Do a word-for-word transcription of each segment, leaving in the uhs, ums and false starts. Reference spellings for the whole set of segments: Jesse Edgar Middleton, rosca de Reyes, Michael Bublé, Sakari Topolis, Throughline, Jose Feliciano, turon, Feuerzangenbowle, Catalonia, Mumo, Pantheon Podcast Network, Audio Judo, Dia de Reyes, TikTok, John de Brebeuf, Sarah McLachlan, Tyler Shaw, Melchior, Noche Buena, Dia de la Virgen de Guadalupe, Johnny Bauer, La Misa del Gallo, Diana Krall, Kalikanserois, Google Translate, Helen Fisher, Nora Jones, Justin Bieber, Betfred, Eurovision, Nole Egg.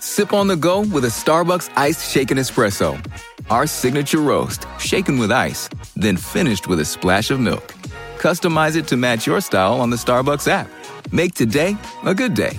Sip on the go with a Starbucks iced shaken espresso. Our signature roast, shaken with ice, then finished with a splash of milk. Customize it to match your style on the Starbucks app. Make today a good day.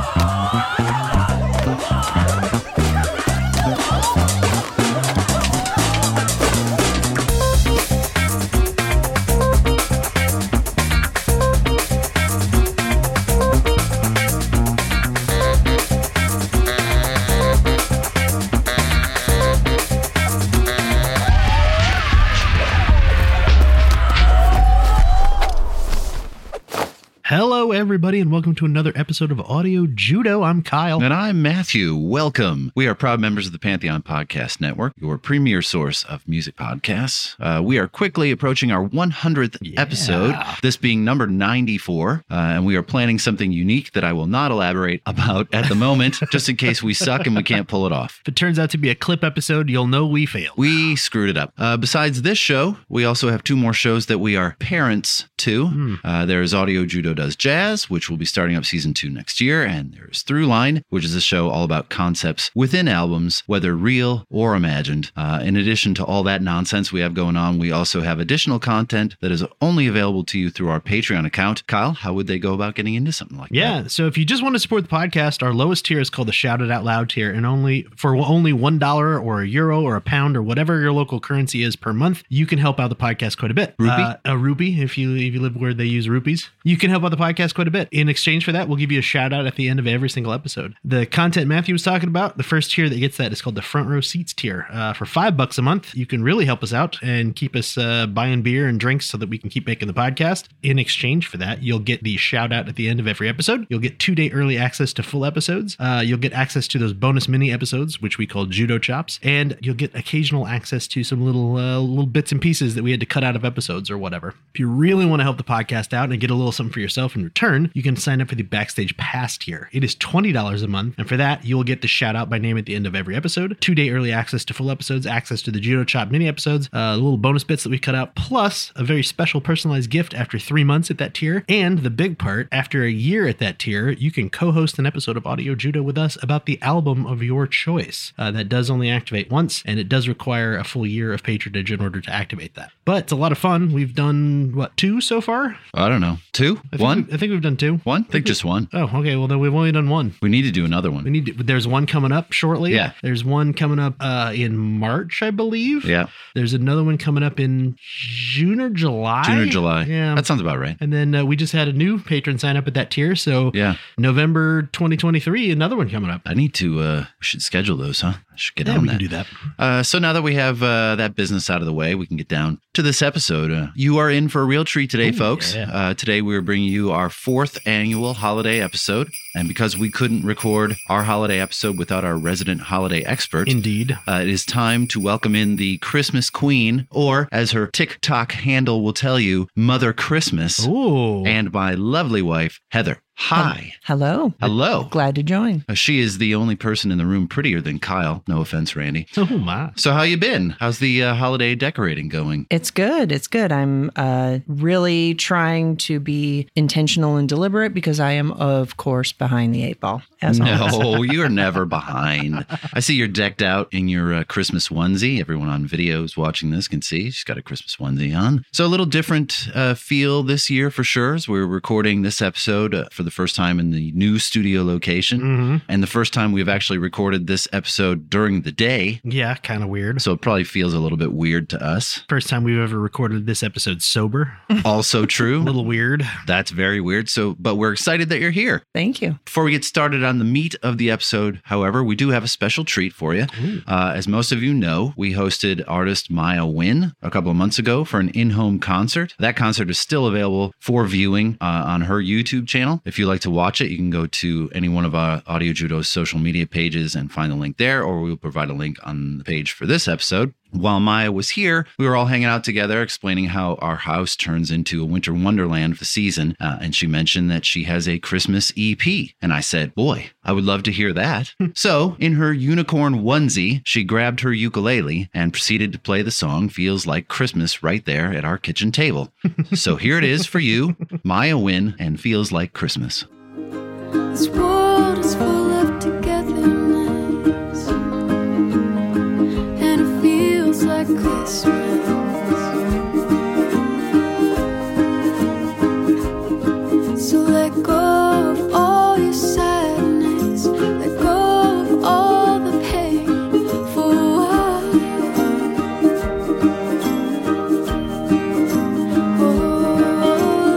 Hello, everybody, and welcome to another episode of Audio Judo. I'm Kyle. And I'm Matthew. Welcome. We are proud members of the Pantheon Podcast Network, your premier source of music podcasts. Uh, we are quickly approaching our hundredth yeah. episode, this being number ninety-four, uh, and we are planning something unique that I will not elaborate about at the moment, just in case we suck and we can't pull it off. If it turns out to be a clip episode, you'll know we failed. We screwed it up. Uh, besides this show, we also have two more shows that we are parents to. Hmm. Uh, there is Audio Judo Does Jazz, which will be starting up season two next year, and there's Throughline, which is a show all about concepts within albums, whether real or imagined. Uh, in addition to all that nonsense we have going on, we also have additional content that is only available to you through our Patreon account. Kyle, how would they go about getting into something like yeah, that? Yeah, so if you just want to support the podcast, our lowest tier is called the Shout It Out Loud tier, and only for only one dollar or a euro or a pound or whatever your local currency is per month, you can help out the podcast quite a bit. Rupee? Uh, a rupee, if you, if you live where they use rupees. You can help out the podcast quite a bit. In exchange for that, we'll give you a shout out at the end of every single episode. The content Matthew was talking about, the first tier that gets that is called the Front Row Seats tier. Uh, for five bucks a month, you can really help us out and keep us uh, buying beer and drinks so that we can keep making the podcast. In exchange for that, you'll get the shout out at the end of every episode. You'll get two day early access to full episodes. Uh, you'll get access to those bonus mini episodes, which we call Judo Chops, and you'll get occasional access to some little uh, little bits and pieces that we had to cut out of episodes or whatever. If you really want to help the podcast out and get a little something for yourself in return, you can sign up for the Backstage Pass tier. It is twenty dollars a month, and for that, you'll get the shout out by name at the end of every episode, two-day early access to full episodes, access to the Judo Chop mini episodes, uh, little bonus bits that we cut out, plus a very special personalized gift after three months at that tier, and the big part, after a year at that tier, you can co-host an episode of Audio Judo with us about the album of your choice. Uh, that does only activate once, and it does require a full year of patronage in order to activate that. But it's a lot of fun. We've done, what, two so far? I don't know. Two? I One? I think we've done two. One? I think, think just one. Oh, okay. Well, then we've only done one. We need to do another one. We need to, there's one coming up shortly. Yeah. There's one coming up uh, in March, I believe. Yeah. There's another one coming up in June or July. June or July. Yeah. That sounds about right. And then uh, we just had a new patron sign up at that tier. So yeah. November twenty twenty-three, another one coming up. I need to, uh, we should schedule those, huh? I should get yeah, on we that. we can do that. Uh, so now that we have uh, that business out of the way, we can get down to this episode. Uh, you are in for a real treat today, Ooh, folks. Yeah, yeah. Uh, today we're bringing you our fourth annual holiday episode. And because we couldn't record our holiday episode without our resident holiday expert. Indeed. Uh, it is time to welcome in the Christmas Queen, or as her TikTok handle will tell you, Mother Christmas. Ooh. And my lovely wife, Heather. Hi. Um, hello. Hello. Glad to join. She is the only person in the room prettier than Kyle. No offense, Randy. Oh, my. So how you been? How's the uh, holiday decorating going? It's good. It's good. I'm uh, really trying to be intentional and deliberate because I am, of course, behind the eight ball. As no, you're never behind. I see you're decked out in your uh, Christmas onesie. Everyone on video is watching this can see she's got a Christmas onesie on. So a little different uh, feel this year for sure as we're recording this episode uh, for the first time in the new studio location. Mm-hmm. And the first time we've actually recorded this episode during the day. Yeah, kind of weird. So it probably feels a little bit weird to us. First time we've ever recorded this episode sober. Also true. A little weird. That's very weird. So, but we're excited that you're here. Thank you. Before we get started on the meat of the episode, however, we do have a special treat for you. Uh, as most of you know, we hosted artist Maya Wynn a couple of months ago for an in-home concert. That concert is still available for viewing uh, on her YouTube channel. If you like to watch it, you can go to any one of our Audio Judo's social media pages and find the link there, or we'll provide a link on the page for this episode. While Maya was here, we were all hanging out together explaining how our house turns into a winter wonderland for the season. Uh, and she mentioned that she has a Christmas E P. And I said, boy, I would love to hear that. So in her unicorn onesie, she grabbed her ukulele and proceeded to play the song Feels Like Christmas right there at our kitchen table. So here it is for you, Maya Wynn and Feels Like Christmas. This world is full of togetherness, and it feels like Christmas. So let go of all your sadness, let go of all the pain for a while. Oh,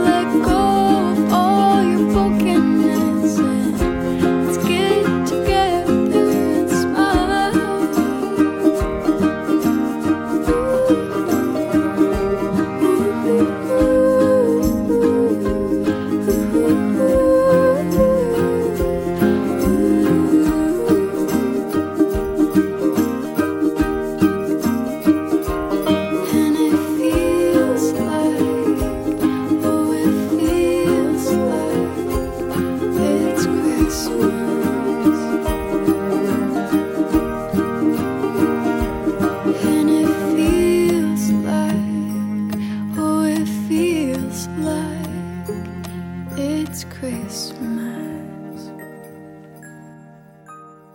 let go of all your brokenness, and let's get together and smile. And it feels like, oh, it feels like it's Christmas. And it feels like, oh,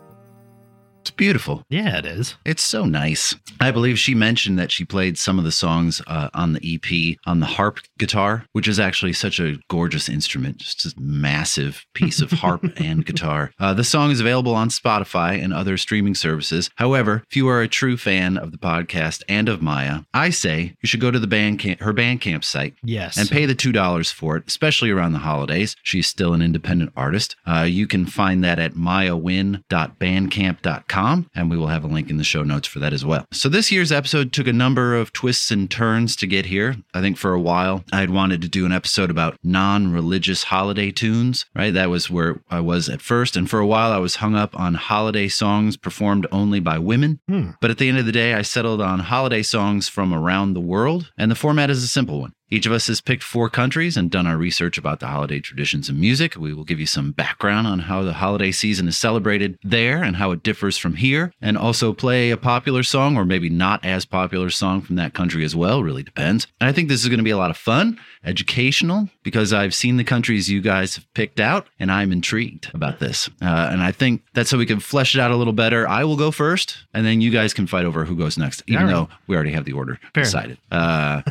it feels like it's Christmas. It's beautiful. Yeah, it is. It's so nice. I believe she mentioned that she played some of the songs uh, on the E P on the harp guitar, which is actually such a gorgeous instrument, just a massive piece of harp and guitar. Uh, the song is available on Spotify and other streaming services. However, if you are a true fan of the podcast and of Maya, I say you should go to the Bandcamp, her Bandcamp site Yes. and pay the two dollars for it, especially around the holidays. She's still an independent artist. Uh, you can find that at maya wynn dot bandcamp dot com, and we will have a link in the show notes for that as well. So this year's episode took a number of twists and turns to get here. I think for a while I had wanted to do an episode about non-religious holiday tunes, right? That was where I was at first. And for a while I was hung up on holiday songs performed only by women. Hmm. But at the end of the day, I settled on holiday songs from around the world. And the format is a simple one. Each of us has picked four countries and done our research about the holiday traditions and music. We will give you some background on how the holiday season is celebrated there and how it differs from here, and also play a popular song or maybe not as popular song from that country as well. Really depends. And I think this is going to be a lot of fun, educational, because I've seen the countries you guys have picked out, and I'm intrigued about this. Uh, and I think that's how we can flesh it out a little better. I will go first, and then you guys can fight over who goes next, even All right. though we already have the order Fair. decided. Uh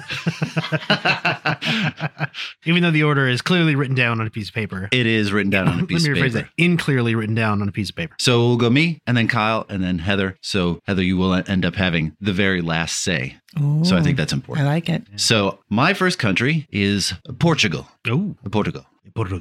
Even though the order is clearly written down on a piece of paper. It is written down on a piece of paper. Let me rephrase that. In clearly written down on a piece of paper. So we'll go me, and then Kyle, and then Heather. So Heather, you will end up having the very last say. Ooh, so I think that's important. I like it. So my first country is Portugal. Oh, Portugal. Portugal.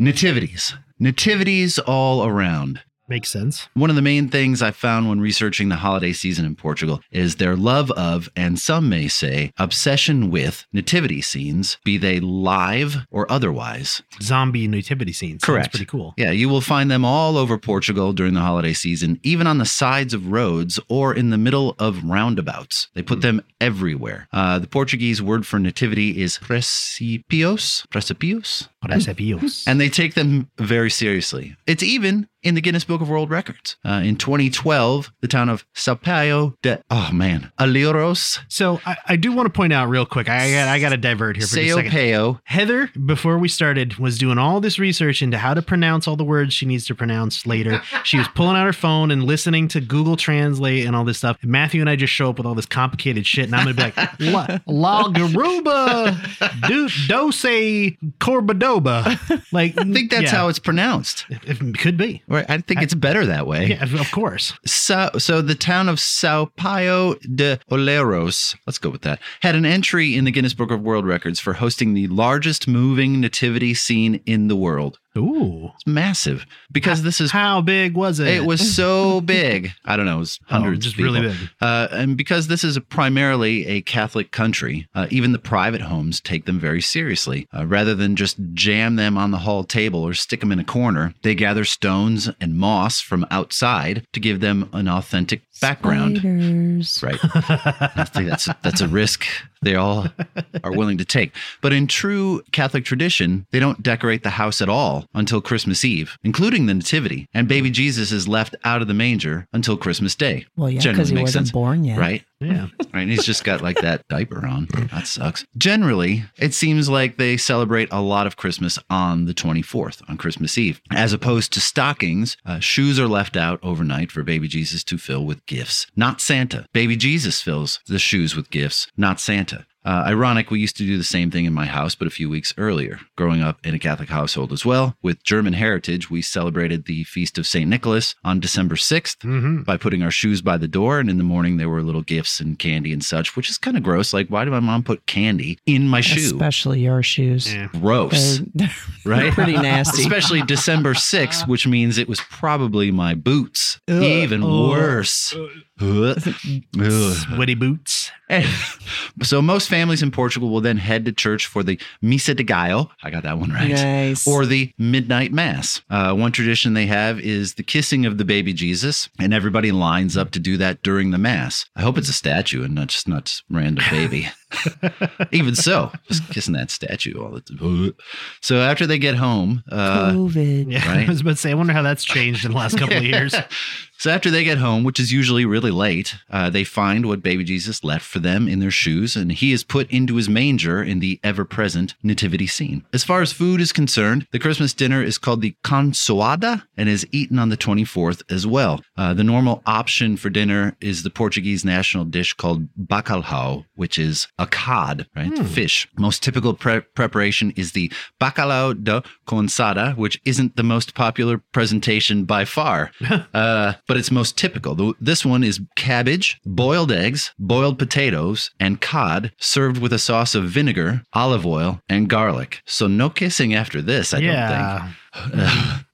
Nativities. Nativities all around. Makes sense. One of the main things I found when researching the holiday season in Portugal is their love of, and some may say, obsession with nativity scenes, be they live or otherwise. Zombie nativity scenes. Correct. That's pretty cool. Yeah, you will find them all over Portugal during the holiday season, even on the sides of roads or in the middle of roundabouts. They put mm. them everywhere. Uh, the Portuguese word for nativity is precípios. Precípios? Brasavios. And they take them very seriously. It's even in the Guinness Book of World Records. Uh, in twenty twelve, the town of São Paio de, oh man, Oleiros. So I, I do want to point out real quick, I, I got to divert here for São just a second. Paio. Heather, before we started, was doing all this research into how to pronounce all the words she needs to pronounce later. She was pulling out her phone and listening to Google Translate and all this stuff. And Matthew and I just show up with all this complicated shit, and I'm going to be like, La, la Garuba, do, Doce Corbadoba. Like, I think that's yeah. how it's pronounced. It, it could be. Right, I think I, it's better that way. Yeah, of course. So, so the town of São Paio de Oleiros, let's go with that, had an entry in the Guinness Book of World Records for hosting the largest moving nativity scene in the world. Ooh. It's massive. Because how, this is... How big was it? It was so big. I don't know. It was hundreds oh, just of people. Really big. Uh, and because this is a primarily a Catholic country, uh, even the private homes take them very seriously. Uh, rather than just jam them on the hall table or stick them in a corner, they gather stones and moss from outside to give them an authentic background. Spiders. Right. I think that's, that's a risk they all are willing to take. But in true Catholic tradition, they don't decorate the house at all until Christmas Eve, including the nativity. And baby Jesus is left out of the manger until Christmas Day. Well, yeah, because he wasn't sense, born yet. Right? Yeah. Right. And he's just got like that diaper on. That sucks. Generally, it seems like they celebrate a lot of Christmas on the twenty-fourth, on Christmas Eve. As opposed to stockings, uh, shoes are left out overnight for baby Jesus to fill with gifts. Not Santa. Baby Jesus fills the shoes with gifts, not Santa. Uh, ironic, we used to do the same thing in my house, but a few weeks earlier. Growing up in a Catholic household as well, with German heritage, we celebrated the Feast of Saint Nicholas on December sixth mm-hmm. by putting our shoes by the door. And in the morning, there were little gifts and candy and such, which is kind of gross. Like, why did my mom put candy in my shoe? Especially your shoes. Yeah. Gross. They're, they're right? Pretty nasty. Especially December sixth, which means it was probably my boots. Ugh. Even Ugh. worse. Ugh. Sweaty boots. And so most families in Portugal will then head to church for the Misa de Gallo. I got that one right. Nice. Or the midnight mass. Uh, one tradition they have is the kissing of the baby Jesus, and everybody lines up to do that during the mass. I hope it's a statue and not just not random baby. Even so, just kissing that statue all the time. So after they get home, uh, COVID. Yeah, right? I was about to say, I wonder how that's changed in the last couple of years. So after they get home, which is usually really late, uh, they find what baby Jesus left for them in their shoes, and he is put into his manger in the ever-present nativity scene. As far as food is concerned, the Christmas dinner is called the consoada and is eaten on the twenty-fourth as well. Uh, the normal option for dinner is the Portuguese national dish called bacalhau, which is a cod, right? Mm. Fish. Most typical pre- preparation is the bacalhau da consada, which isn't the most popular presentation by far. uh, But it's most typical. This one is cabbage, boiled eggs, boiled potatoes, and cod served with a sauce of vinegar, olive oil, and garlic. So no kissing after this, I yeah. don't think.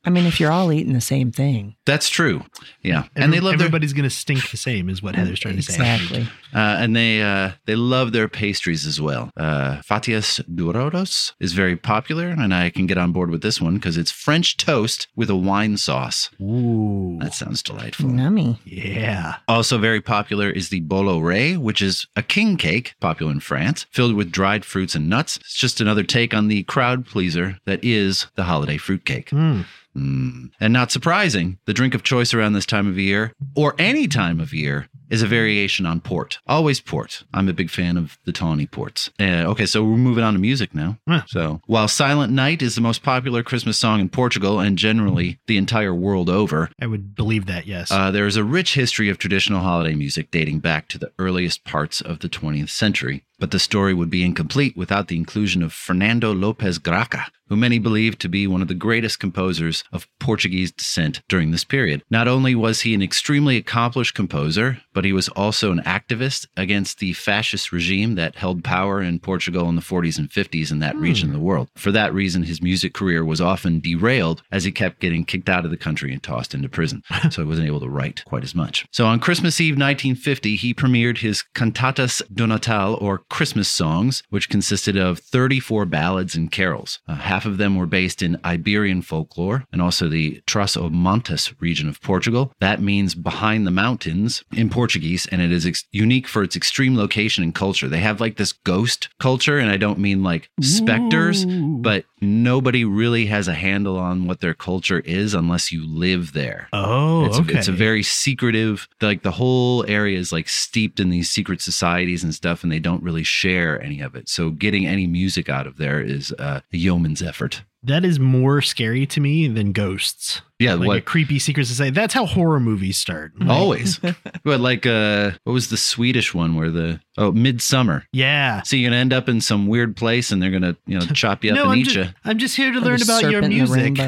I mean, if you're all eating the same thing. That's true. Yeah. Every, and they love everybody's their... going to stink the same is what Heather's trying to exactly. say. Exactly. Uh, and they uh, they love their pastries as well. Uh, Fatias Dourados is very popular, and I can get on board with this one because it's French toast with a wine sauce. Ooh. That sounds delightful. Nummy. Yeah. Also very popular is the bolo rei, which is a king cake, popular in France, filled with dried fruits and nuts. It's just another take on the crowd pleaser that is the holiday fruitcake. Mm. Mm. And not surprising, the drink of choice around this time of year, or any time of year, is a variation on port. Always port. I'm a big fan of the tawny ports. Uh, okay, so we're moving on to music now. Huh. So while Silent Night is the most popular Christmas song in Portugal and generally the entire world over. I would believe that, yes. Uh, there is a rich history of traditional holiday music dating back to the earliest parts of the twentieth century. But the story would be incomplete without the inclusion of Fernando Lopes Graça, who many believe to be one of the greatest composers of Portuguese descent during this period. Not only was he an extremely accomplished composer, but he was also an activist against the fascist regime that held power in Portugal in the forties and fifties in that mm. region of the world. For that reason, his music career was often derailed as he kept getting kicked out of the country and tossed into prison, so he wasn't able to write quite as much. So on Christmas Eve nineteen fifty, he premiered his Cantatas do Natal, or Christmas songs, which consisted of thirty-four ballads and carols. Uh, half of them were based in Iberian folklore and also the Trás-os-Montes region of Portugal. That means behind the mountains in Portuguese, and it is ex- unique for its extreme location and culture. They have like this ghost culture, and I don't mean like specters, Ooh. But nobody really has a handle on what their culture is unless you live there. Oh, it's, okay. It's a very secretive, like the whole area is like steeped in these secret societies and stuff, and they don't really share any of it. So getting any music out of there is uh, a yeoman's effort. That is more scary to me than ghosts. Yeah, like what? A creepy secret society. That's how horror movies start. Right? Always. But like, uh, what was the Swedish one where the oh, Midsummer? Yeah. So you're gonna end up in some weird place, and they're gonna you know chop you up no, and I'm eat just, you. I'm just here to I'm learn about your music.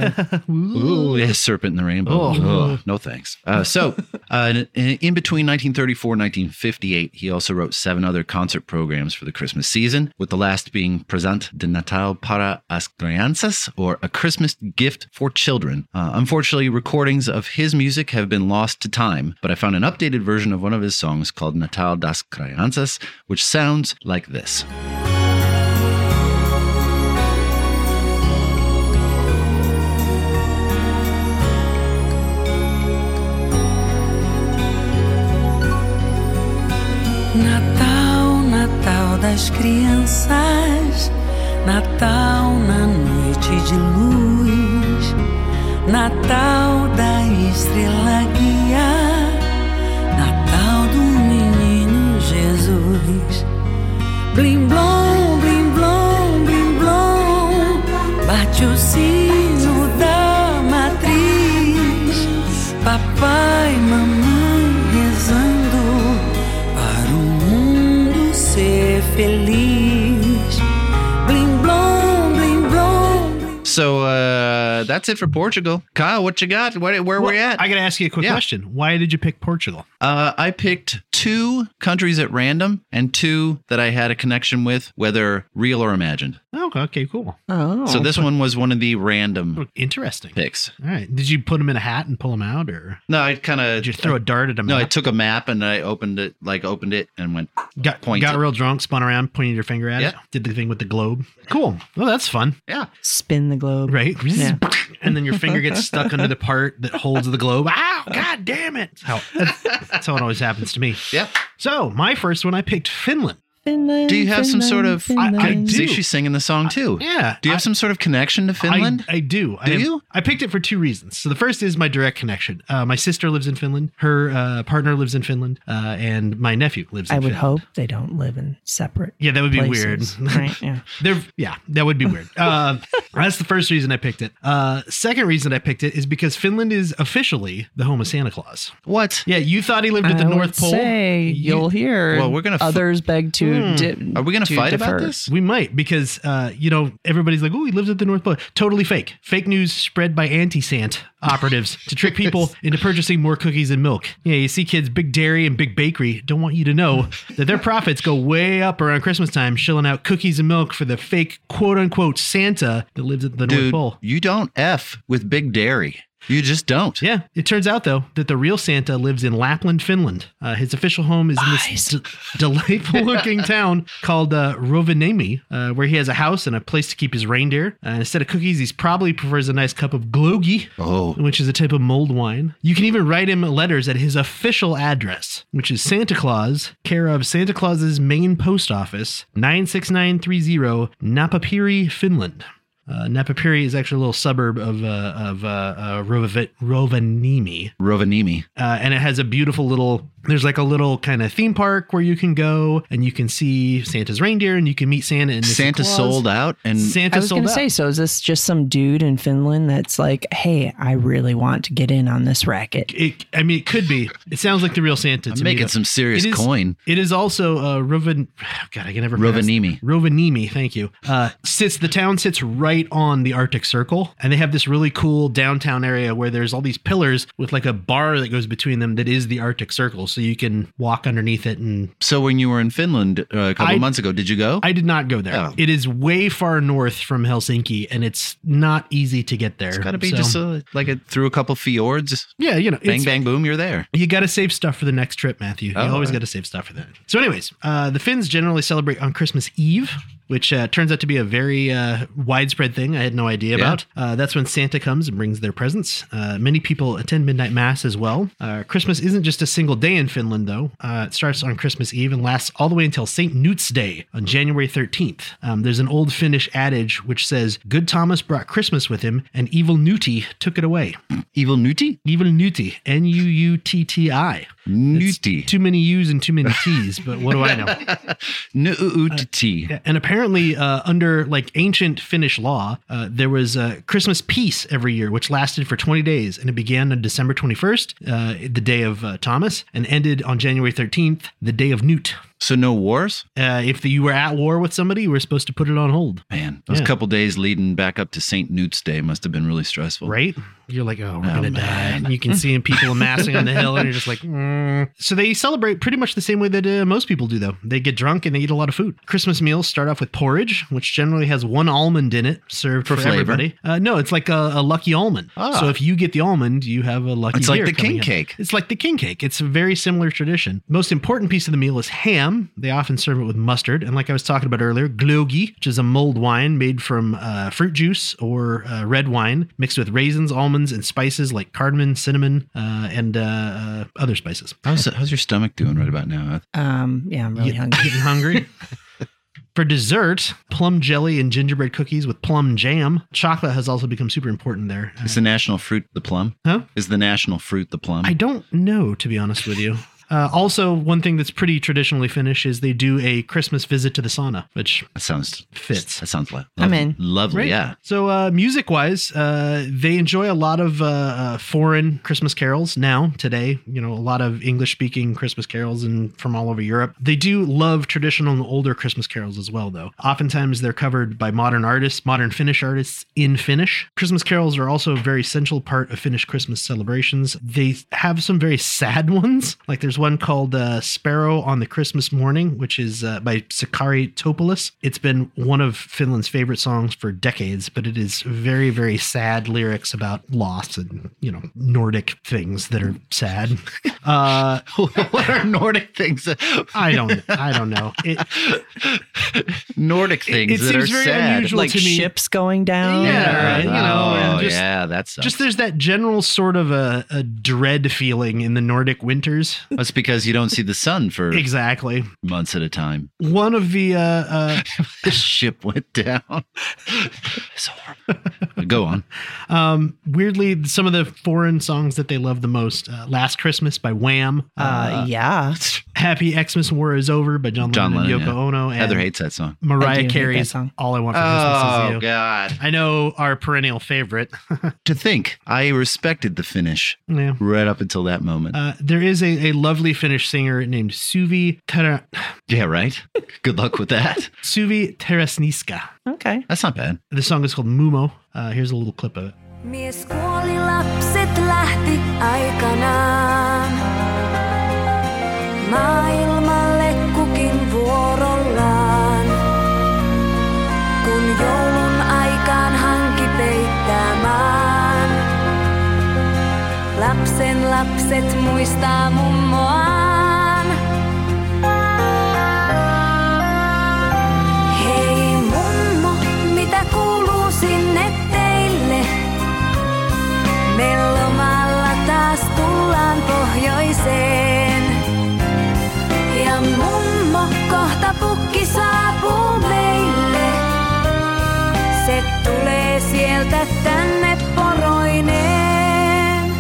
Ooh. Ooh, yeah, serpent in the rainbow. Oh. Oh, no thanks. Uh, so, uh, in between nineteen thirty-four and nineteen fifty-eight, he also wrote seven other concert programs for the Christmas season, with the last being Presente de Natal para as Crianças, or A Christmas Gift for Children. Uh, unfortunately. Unfortunately, recordings of his music have been lost to time, but I found an updated version of one of his songs called Natal das Crianças, which sounds like this. Natal, Natal das Crianças, Natal na noite de luz. Natal da estrela guia, Natal do menino Jesus. Blim blom, blim blom, blim blom, bate o sino da matriz. Papai e mamãe rezando para o mundo ser feliz. Blim blom, blim blom. So, uh Uh, that's it for Portugal. Kyle, what you got? Where, where well, were we at? I got to ask you a quick yeah. question. Why did you pick Portugal? Uh, I picked two countries at random and two that I had a connection with, whether real or imagined. Oh, okay, cool. Oh, so this one was one of the random interesting picks. All right. Did you put them in a hat and pull them out? Or no, I kind of... Did you throw I, a dart at them? No, I took a map and I opened it, like opened it and went... Got, got real drunk, spun around, pointed your finger at yeah. it. Did the thing with the globe. Cool. Well, that's fun. Yeah. Spin the globe. Right? Yeah. And then your finger gets stuck under the part that holds the globe. Ow, god damn it. That's how, that's how it always happens to me. Yeah. So my first one, I picked Finland. Finland, do you have Finland, some sort of... Finland. I, I do. See, she's singing the song too. I, yeah. Do you have I, some sort of connection to Finland? I, I do. Do I have, you? I picked it for two reasons. So the first is my direct connection. Uh, my sister lives in Finland. Her uh, partner lives in Finland. Uh, and my nephew lives in I Finland. I would hope they don't live in separate Yeah, that would be places, weird. Right? Yeah. They're, yeah, that would be weird. Uh, that's the first reason I picked it. Uh, second reason I picked it is because Finland is officially the home of Santa Claus. What? Yeah, you thought he lived at the I North Pole. Say, you, you'll hear well, we're gonna others f- beg to Di- Are we going to fight differ. about this? We might, because, uh, you know, everybody's like, oh, he lives at the North Pole. Totally fake. Fake news spread by anti-Sant operatives to trick people into purchasing more cookies and milk. Yeah, you see kids, big dairy and big bakery don't want you to know that their profits go way up around Christmas time, shilling out cookies and milk for the fake quote-unquote Santa that lives at the Dude, North Pole. You don't F with big dairy. You just don't. Yeah. It turns out, though, that the real Santa lives in Lapland, Finland. Uh, his official home is nice. in this d- delightful-looking town called uh, Rovaniemi, uh, where he has a house and a place to keep his reindeer. Uh, instead of cookies, he probably prefers a nice cup of glöggi, oh. which is a type of mulled wine. You can even write him letters at his official address, which is Santa Claus, care of Santa Claus's main post office, nine six nine three zero, Napapiiri, Finland. Uh, Napapiiri is actually a little suburb of uh, of uh, uh, Rova- Rovaniemi. Rovaniemi. Uh, and it has a beautiful little... There's like a little kind of theme park where you can go and you can see Santa's reindeer and you can meet Santa and Missus Santa Claus. sold out and Santa I was sold gonna out. Say, so is this just some dude in Finland that's like, hey, I really want to get in on this racket? It, I mean, it could be. It sounds like the real Santa. To I'm me. Making some serious it is, coin. It is also uh, Rovan. God, I can never pronounce Rovaniemi. Rovaniemi, thank you. Uh, sits the town sits right on the Arctic Circle, and they have this really cool downtown area where there's all these pillars with like a bar that goes between them that is the Arctic Circle. so you can walk underneath it. And so when you were in Finland uh, a couple I, of months ago, did you go? I did not go there. Oh. It is way far north from Helsinki, and it's not easy to get there. It's got to be so, just a, like a, through a couple fjords. Yeah, you know. Bang, bang, boom, you're there. You got to save stuff for the next trip, Matthew. Oh, you always right. got to save stuff for that. So anyways, uh, the Finns generally celebrate on Christmas Eve, which uh, turns out to be a very uh, widespread thing I had no idea yeah. about. Uh, that's when Santa comes and brings their presents. Uh, many people attend midnight mass as well. Uh, Christmas isn't just a single day in Finland, though. Uh, it starts on Christmas Eve and lasts all the way until Saint Newt's Day on January thirteenth. Um, there's an old Finnish adage which says, "Good Thomas brought Christmas with him, and evil Nuuti took it away." Evil Nuuti? Evil Nuuti. N U U T T I. Nuuti. It's too many U's and too many T's, but what do I know? Nuuti. Uh, and apparently, Apparently, uh, under like ancient Finnish law, uh, there was a Christmas peace every year, which lasted for twenty days. And it began on December twenty-first, uh, the day of uh, Thomas, and ended on January thirteenth, the day of Newt. So no wars? Uh, if the, you were at war with somebody, you were supposed to put it on hold. Man, those yeah. couple days leading back up to Saint Newt's Day must have been really stressful. Right? You're like, oh, we're oh, going to die. And you can see people amassing on the hill, and you're just like, mm. So they celebrate pretty much the same way that uh, most people do, though. They get drunk and they eat a lot of food. Christmas meals start off with porridge, which generally has one almond in it, served for, for everybody. Uh, no, it's like a, a lucky almond. Ah. So if you get the almond, you have a lucky It's like the king cake. Up. It's like the king cake. It's a very similar tradition. Most important piece of the meal is ham. They often serve it with mustard. And like I was talking about earlier, glögi, which is a mulled wine made from uh, fruit juice or uh, red wine, mixed with raisins, almonds, and spices like cardamom, cinnamon, uh, and uh, other spices. How's, how's your stomach doing right about now? Um, yeah, I'm really you, hungry. Getting hungry? For dessert, plum jelly and gingerbread cookies with plum jam. Chocolate has also become super important there. Is the national fruit the plum? Huh? Is the national fruit the plum? I don't know, to be honest with you. Uh, also, one thing that's pretty traditionally Finnish is they do a Christmas visit to the sauna, which that sounds fits. That sounds lovely. I'm in. Lovely, right? Yeah. So uh, music-wise, uh, they enjoy a lot of uh, foreign Christmas carols now, today. You know, a lot of English-speaking Christmas carols and from all over Europe. They do love traditional and older Christmas carols as well, though. Oftentimes, they're covered by modern artists, modern Finnish artists in Finnish. Christmas carols are also a very central part of Finnish Christmas celebrations. They have some very sad ones, like there's one called uh, Sparrow on the Christmas Morning, which is uh, by Sakari Topolis. It's been one of Finland's favorite songs for decades, but it is very, very sad lyrics about loss and, you know, Nordic things that are sad. Uh, what are Nordic things? I don't I don't know. It, Nordic things it, it that are sad. Like ships going down. Yeah, or, you know. Oh, just, yeah, that sucks. Just there's that general sort of a, a dread feeling in the Nordic winters. That's because you don't see the sun for exactly months at a time. One of the uh, uh, the ship went down. So go on. Um, weirdly, some of the foreign songs that they love the most: uh, "Last Christmas" by Wham. Uh, uh, yeah. "Happy Xmas War Is Over" by John, John Lennon, Lennon and Yoko yeah. Ono. And Heather hates that song. Mariah Carey's song. "All I Want for oh, Christmas Is You." Oh God! I know, our perennial favorite. To think, I respected the Finnish yeah. right up until that moment. Uh, there is a, a lovely Finnish singer named Suvi Teresniska. Yeah, right. Good luck with that. Suvi Teresniska. Okay. That's not bad. The song is called Mumo. Uh, here's a little clip of it. Mies kuoli, lapset lähti aikanaan. Maailmalle kukin vuorollaan. Kun joulun aikaan hanki peittää maan. Lapsen lapset muistaa mummoaan. Me lomalla taas tullaan pohjoiseen. Ja mummo kohta pukki saapuu meille. Se tulee sieltä tänne poroineen.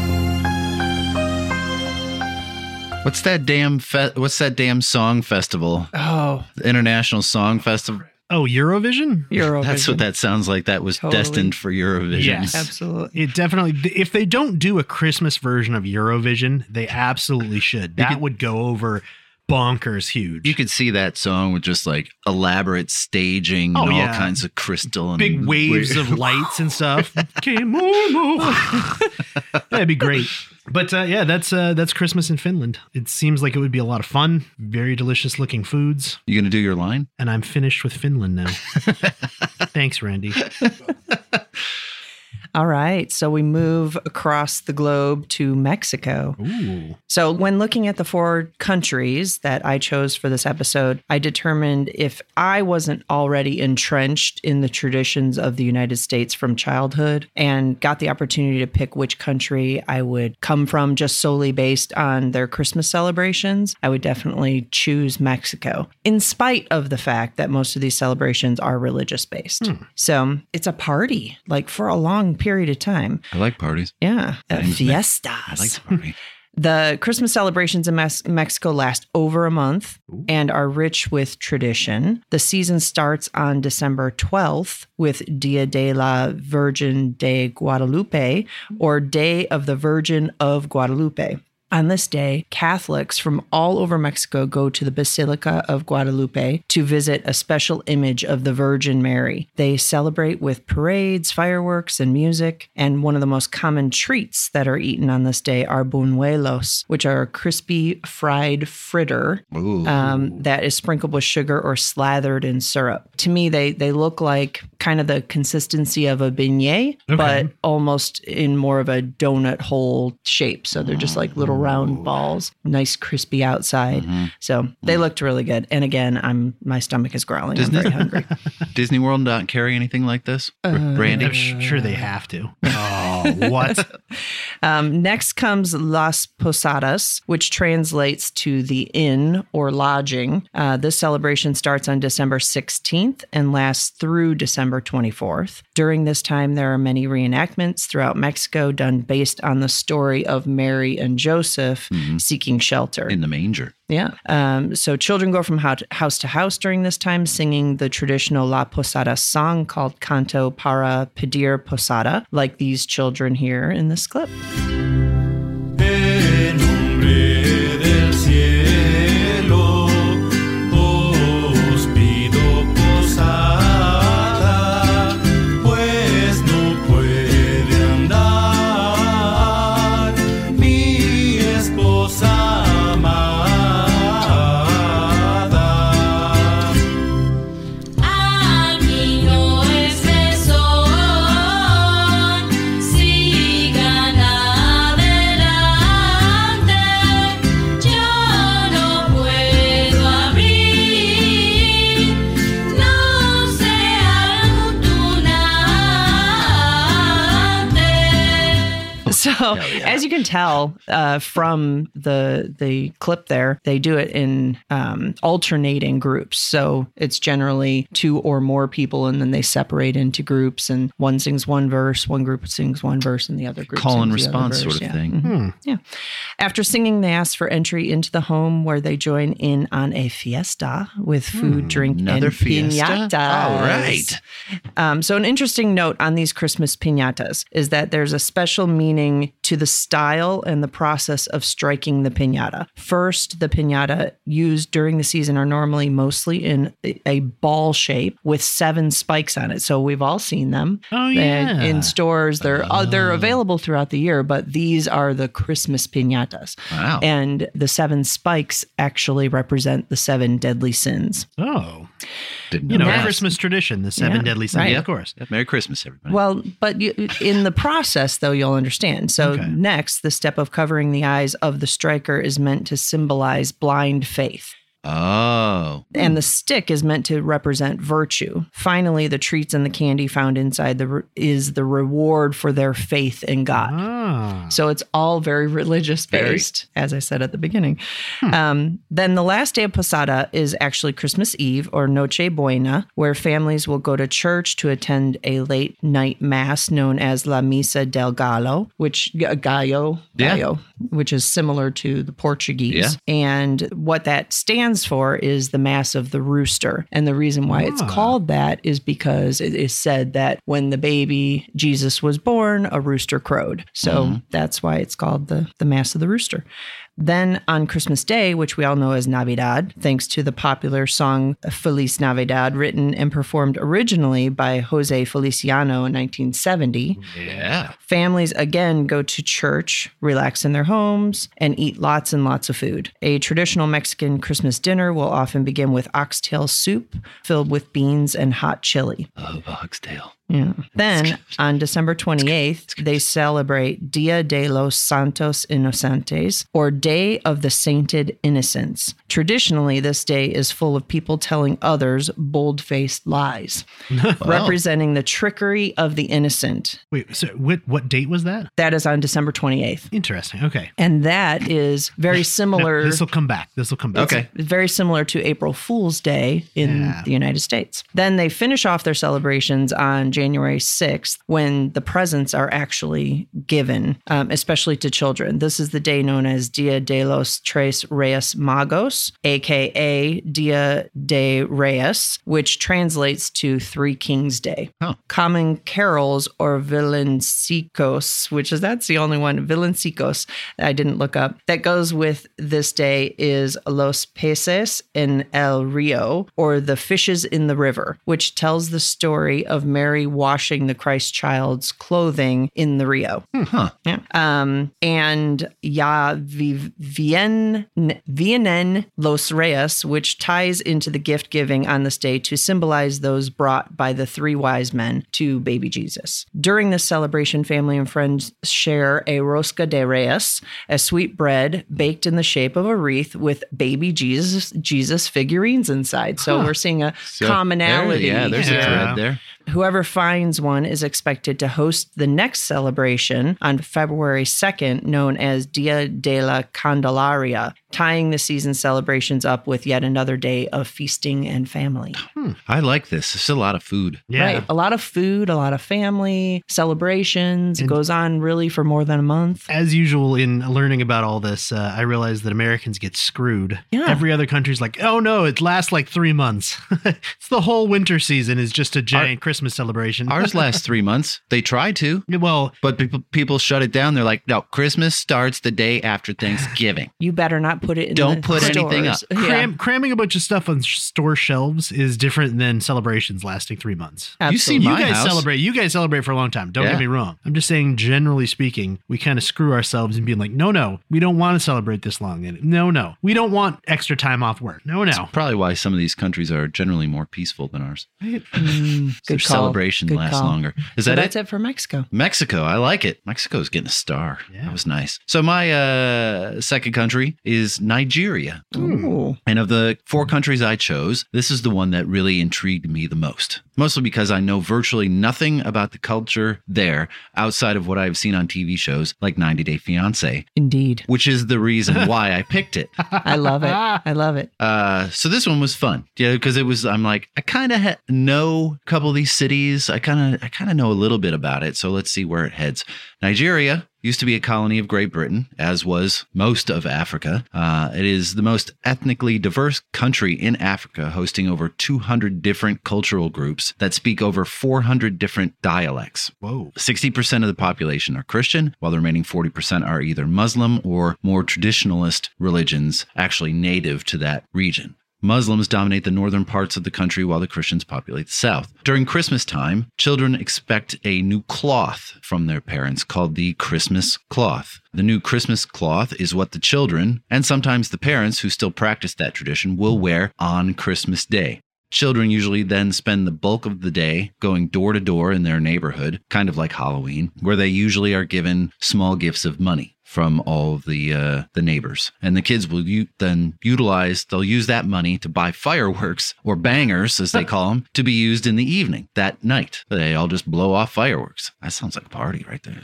What's that damn fe- what's that damn song festival? Oh, the International Song Festival. Oh, Eurovision? Eurovision. That's what that sounds like. That was totally destined for Eurovision. Yes, absolutely. It definitely, if they don't do a Christmas version of Eurovision, they absolutely should. That could, would go over bonkers huge. You could see that song with just like elaborate staging oh, and all yeah. kinds of crystal and big waves weird. Of lights and stuff. That'd be great. But uh, yeah, that's uh, that's Christmas in Finland. It seems like it would be a lot of fun. Very delicious looking foods. You going to do your line? And I'm finished with Finland now. Thanks, Randy. All right. So we move across the globe to Mexico. Ooh. So when looking at the four countries that I chose for this episode, I determined if I wasn't already entrenched in the traditions of the United States from childhood and got the opportunity to pick which country I would come from just solely based on their Christmas celebrations, I would definitely choose Mexico, in spite of the fact that most of these celebrations are religious based. Hmm. So it's a party, like for a long period. period of time. I like parties. Yeah. Uh, fiestas. I like to party. The Christmas celebrations in Mes- Mexico last over a month and are rich with tradition. The season starts on December twelfth with Dia de la Virgen de Guadalupe, or Day of the Virgin of Guadalupe. On this day, Catholics from all over Mexico go to the Basilica of Guadalupe to visit a special image of the Virgin Mary. They celebrate with parades, fireworks, and music. And one of the most common treats that are eaten on this day are buñuelos, which are a crispy fried fritter um, that is sprinkled with sugar or slathered in syrup. To me, they, they look like kind of the consistency of a beignet, okay, but almost in more of a donut hole shape. So they're just like little round balls, nice crispy outside. Mm-hmm. So they mm. looked really good. And again, I'm my stomach is growling. Disney, I'm very hungry. Disney World not carry anything like this? Uh, Brandy? I'm sure they have to. Oh, what? Um, next comes Las Posadas, which translates to the inn or lodging. Uh, this celebration starts on December sixteenth and lasts through December twenty-fourth. During this time, there are many reenactments throughout Mexico done based on the story of Mary and Joseph. Joseph mm-hmm. seeking shelter in the manger. Yeah. Um, so children go from house to house during this time, singing the traditional La Posada song called Canto para pedir Posada, like these children here in this clip. So yeah. As you can tell uh, from the the clip there, they do it in um, alternating groups. So it's generally two or more people, and then they separate into groups, and one sings one verse, one group sings one verse, and the other group call and response sort of yeah. thing. Mm-hmm. Hmm. Yeah. After singing, they ask for entry into the home, where they join in on a fiesta with food, hmm. drink, Another and fiesta? piñatas. All right. Um, so an interesting note on these Christmas piñatas is that there's a special meaning to the style and the process of striking the piñata. First, the piñata used during the season are normally mostly in a ball shape with seven spikes on it. So we've all seen them. Oh, yeah. In stores, they're, oh. uh, they're available throughout the year, but these are the Christmas piñatas. Wow. And the seven spikes actually represent the seven deadly sins. Oh. Didn't you know, know Christmas tradition, the seven yeah, deadly sins, right. Of course. Yep. Merry Christmas, everybody. Well, but you, in the process, though, you'll understand. So okay. Next, the step of covering the eyes of the striker is meant to symbolize blind faith. Oh. And the stick is meant to represent virtue. Finally, the treats and the candy found inside the re- is the reward for their faith in God. Ah. So it's all very religious based, very. As I said at the beginning. Hmm. Um, then the last day of Posada is actually Christmas Eve, or Noche Buena, where families will go to church to attend a late night mass known as La Misa del Gallo, which Gallo, yeah. Gallo, which is similar to the Portuguese. Yeah. And what that stands for is the Mass of the Rooster. And the reason why ah. it's called that is because it is said that when the baby Jesus was born, a rooster crowed. So mm-hmm. that's why it's called the, the Mass of the Rooster. Then on Christmas Day, which we all know as Navidad, thanks to the popular song Feliz Navidad, written and performed originally by Jose Feliciano in nineteen seventy. Yeah. Families again go to church, relax in their homes, and eat lots and lots of food. A traditional Mexican Christmas dinner will often begin with oxtail soup filled with beans and hot chili. Love oxtail. Yeah. Then on December twenty-eighth, they celebrate Dia de los Santos Inocentes, or Day of the Sainted Innocents. Traditionally, this day is full of people telling others bold-faced lies, wow. representing the trickery of the innocent. Wait, so what, what date was that? That is on December twenty-eighth. Interesting. Okay. And that is very similar. No, this will come back. This will come back. Okay. It's very similar to April Fool's Day in yeah. the United States. Then they finish off their celebrations on January sixth, when the presents are actually given, um, especially to children. This is the day known as Dia de los Tres Reyes Magos, a k a. Dia de Reyes, which translates to Three Kings Day. Oh. Common carols, or villancicos, which is that's the only one, villancicos, I didn't look up, that goes with this day is Los Peces en el Rio, or The Fishes in the River, which tells the story of Mary washing the Christ child's clothing in the Rio. Huh. Yeah. Um, and Ya Vienen, Vienen Los Reyes, which ties into the gift giving on this day to symbolize those brought by the three wise men to baby Jesus. During this celebration, family and friends share a rosca de Reyes, a sweet bread baked in the shape of a wreath with baby Jesus Jesus figurines inside. So huh. we're seeing a so commonality. There, yeah, there's yeah. a thread there. Whoever finds one is expected to host the next celebration on February second, known as Dia de la Candelaria, tying the season celebrations up with yet another day of feasting and family. Hmm, I like this. It's a lot of food. Yeah. Right. A lot of food, a lot of family, celebrations. And it goes on really for more than a month. As usual in learning about all this, uh, I realized that Americans get screwed. Yeah. Every other country's like, oh no, it lasts like three months. It's the whole winter season is just a giant Our- Christmas. Christmas celebration. Ours lasts three months. They try to. Well, but people people shut it down. They're like, no, Christmas starts the day after Thanksgiving. You better not put it in Don't the put stores. Anything up. Yeah. Cram, cramming a bunch of stuff on store shelves is different than celebrations lasting three months. Absolutely. You see, you guys house. celebrate. You guys celebrate for a long time. Don't yeah. get me wrong. I'm just saying, generally speaking, we kind of screw ourselves and being like, no, no, we don't want to celebrate this long. And no, no, we don't want extra time off work. No, no. That's probably why some of these countries are generally more peaceful than ours. Right? Mm, good. Call. Celebration Good lasts call. Longer. Is so that that's it? That's it for Mexico. Mexico. I like it. Mexico's getting a star. Yeah. That was nice. So my uh, second country is Nigeria. Ooh. And of the four countries I chose, this is the one that really intrigued me the most. Mostly because I know virtually nothing about the culture there outside of what I've seen on T V shows like ninety Day Fiancé. Indeed. Which is the reason why I picked it. I love it. I love it. Uh, so this one was fun. Yeah, because it was, I'm like, I kind of ha- know a couple of these cities. I kind of I kind of know a little bit about it. So let's see where it heads. Nigeria used to be a colony of Great Britain, as was most of Africa. Uh, it is the most ethnically diverse country in Africa, hosting over two hundred different cultural groups that speak over four hundred different dialects. Whoa. sixty percent of the population are Christian, while the remaining forty percent are either Muslim or more traditionalist religions actually native to that region. Muslims dominate the northern parts of the country while the Christians populate the south. During Christmas time, children expect a new cloth from their parents called the Christmas cloth. The new Christmas cloth is what the children, and sometimes the parents who still practice that tradition, will wear on Christmas Day. Children usually then spend the bulk of the day going door to door in their neighborhood, kind of like Halloween, where they usually are given small gifts of money from all of the uh, the neighbors. And the kids will u- then utilize, they'll use that money to buy fireworks, or bangers as they call them, to be used in the evening, that night. They all just blow off fireworks. That sounds like a party right there.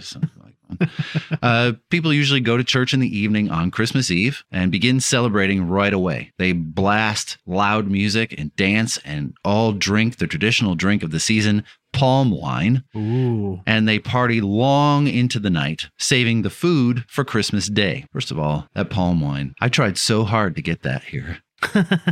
Uh, people usually go to church in the evening on Christmas Eve and begin celebrating right away. They blast loud music and dance and all drink the traditional drink of the season, palm wine. Ooh. And they party long into the night, saving the food for Christmas Day. First of all, that palm wine. I tried so hard to get that here.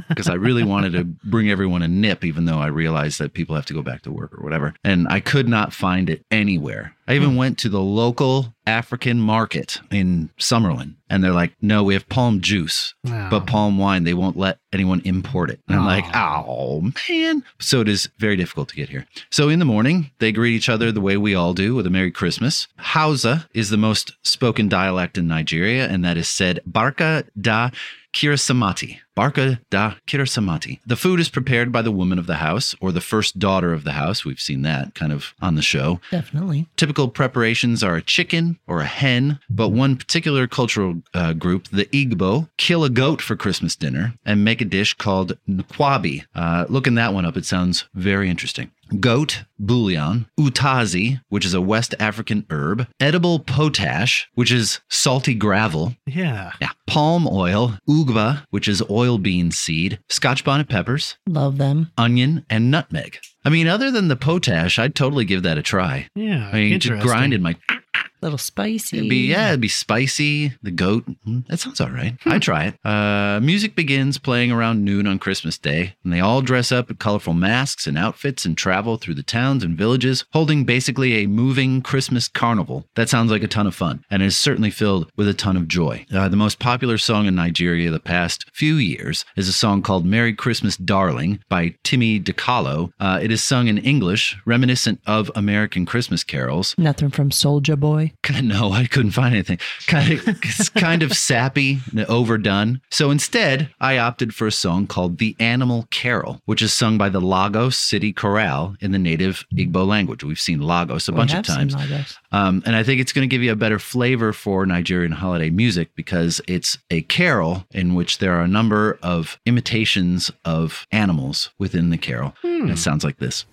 because I really wanted to bring everyone a nip, even though I realized that people have to go back to work or whatever. And I could not find it anywhere. I even went to the local African market in Summerlin, and they're like, no, we have palm juice, wow. but palm wine, they won't let anyone import it. And I'm oh. like, oh, man. So it is very difficult to get here. So in the morning, they greet each other the way we all do, with a Merry Christmas. Hausa is the most spoken dialect in Nigeria, and that is said, Barka da Kirasamati. Barka da Kirasamati. The food is prepared by the woman of the house, or the first daughter of the house. We've seen that kind of on the show. Definitely. Typical preparations are a chicken or a hen, but one particular cultural uh, group, the Igbo, kill a goat for Christmas dinner and make a dish called nkwabi. Uh, looking that one up, it sounds very interesting. Goat bouillon, utazi, which is a West African herb, edible potash, which is salty gravel. Yeah. Yeah. Palm oil, ugba, which is oil bean seed, Scotch bonnet peppers. Love them. Onion and nutmeg. I mean, other than the potash, I'd totally give that a try. Yeah. I mean, just grind in my... Little spicy. It'd be, yeah, it'd be spicy. The goat. That sounds all right. Hmm. I'd try it. Uh, music begins playing around noon on Christmas Day, and they all dress up in colorful masks and outfits and travel through the towns and villages, holding basically a moving Christmas carnival. That sounds like a ton of fun, and is certainly filled with a ton of joy. Uh, the most popular song in Nigeria the past few years is a song called Merry Christmas Darling by Timmy DiCallo. Uh, it is sung in English, reminiscent of American Christmas carols. Nothing from Soulja Boy? No, I couldn't find anything. Kind of, it's kind of sappy and overdone. So instead, I opted for a song called The Animal Carol, which is sung by the Lagos City Chorale in the native Igbo language. We've seen Lagos a we bunch of times. Um, and I think it's going to give you a better flavor for Nigerian holiday music, because it's a carol in which there are a number of imitations of animals within the carol. Hmm. And it sounds like this.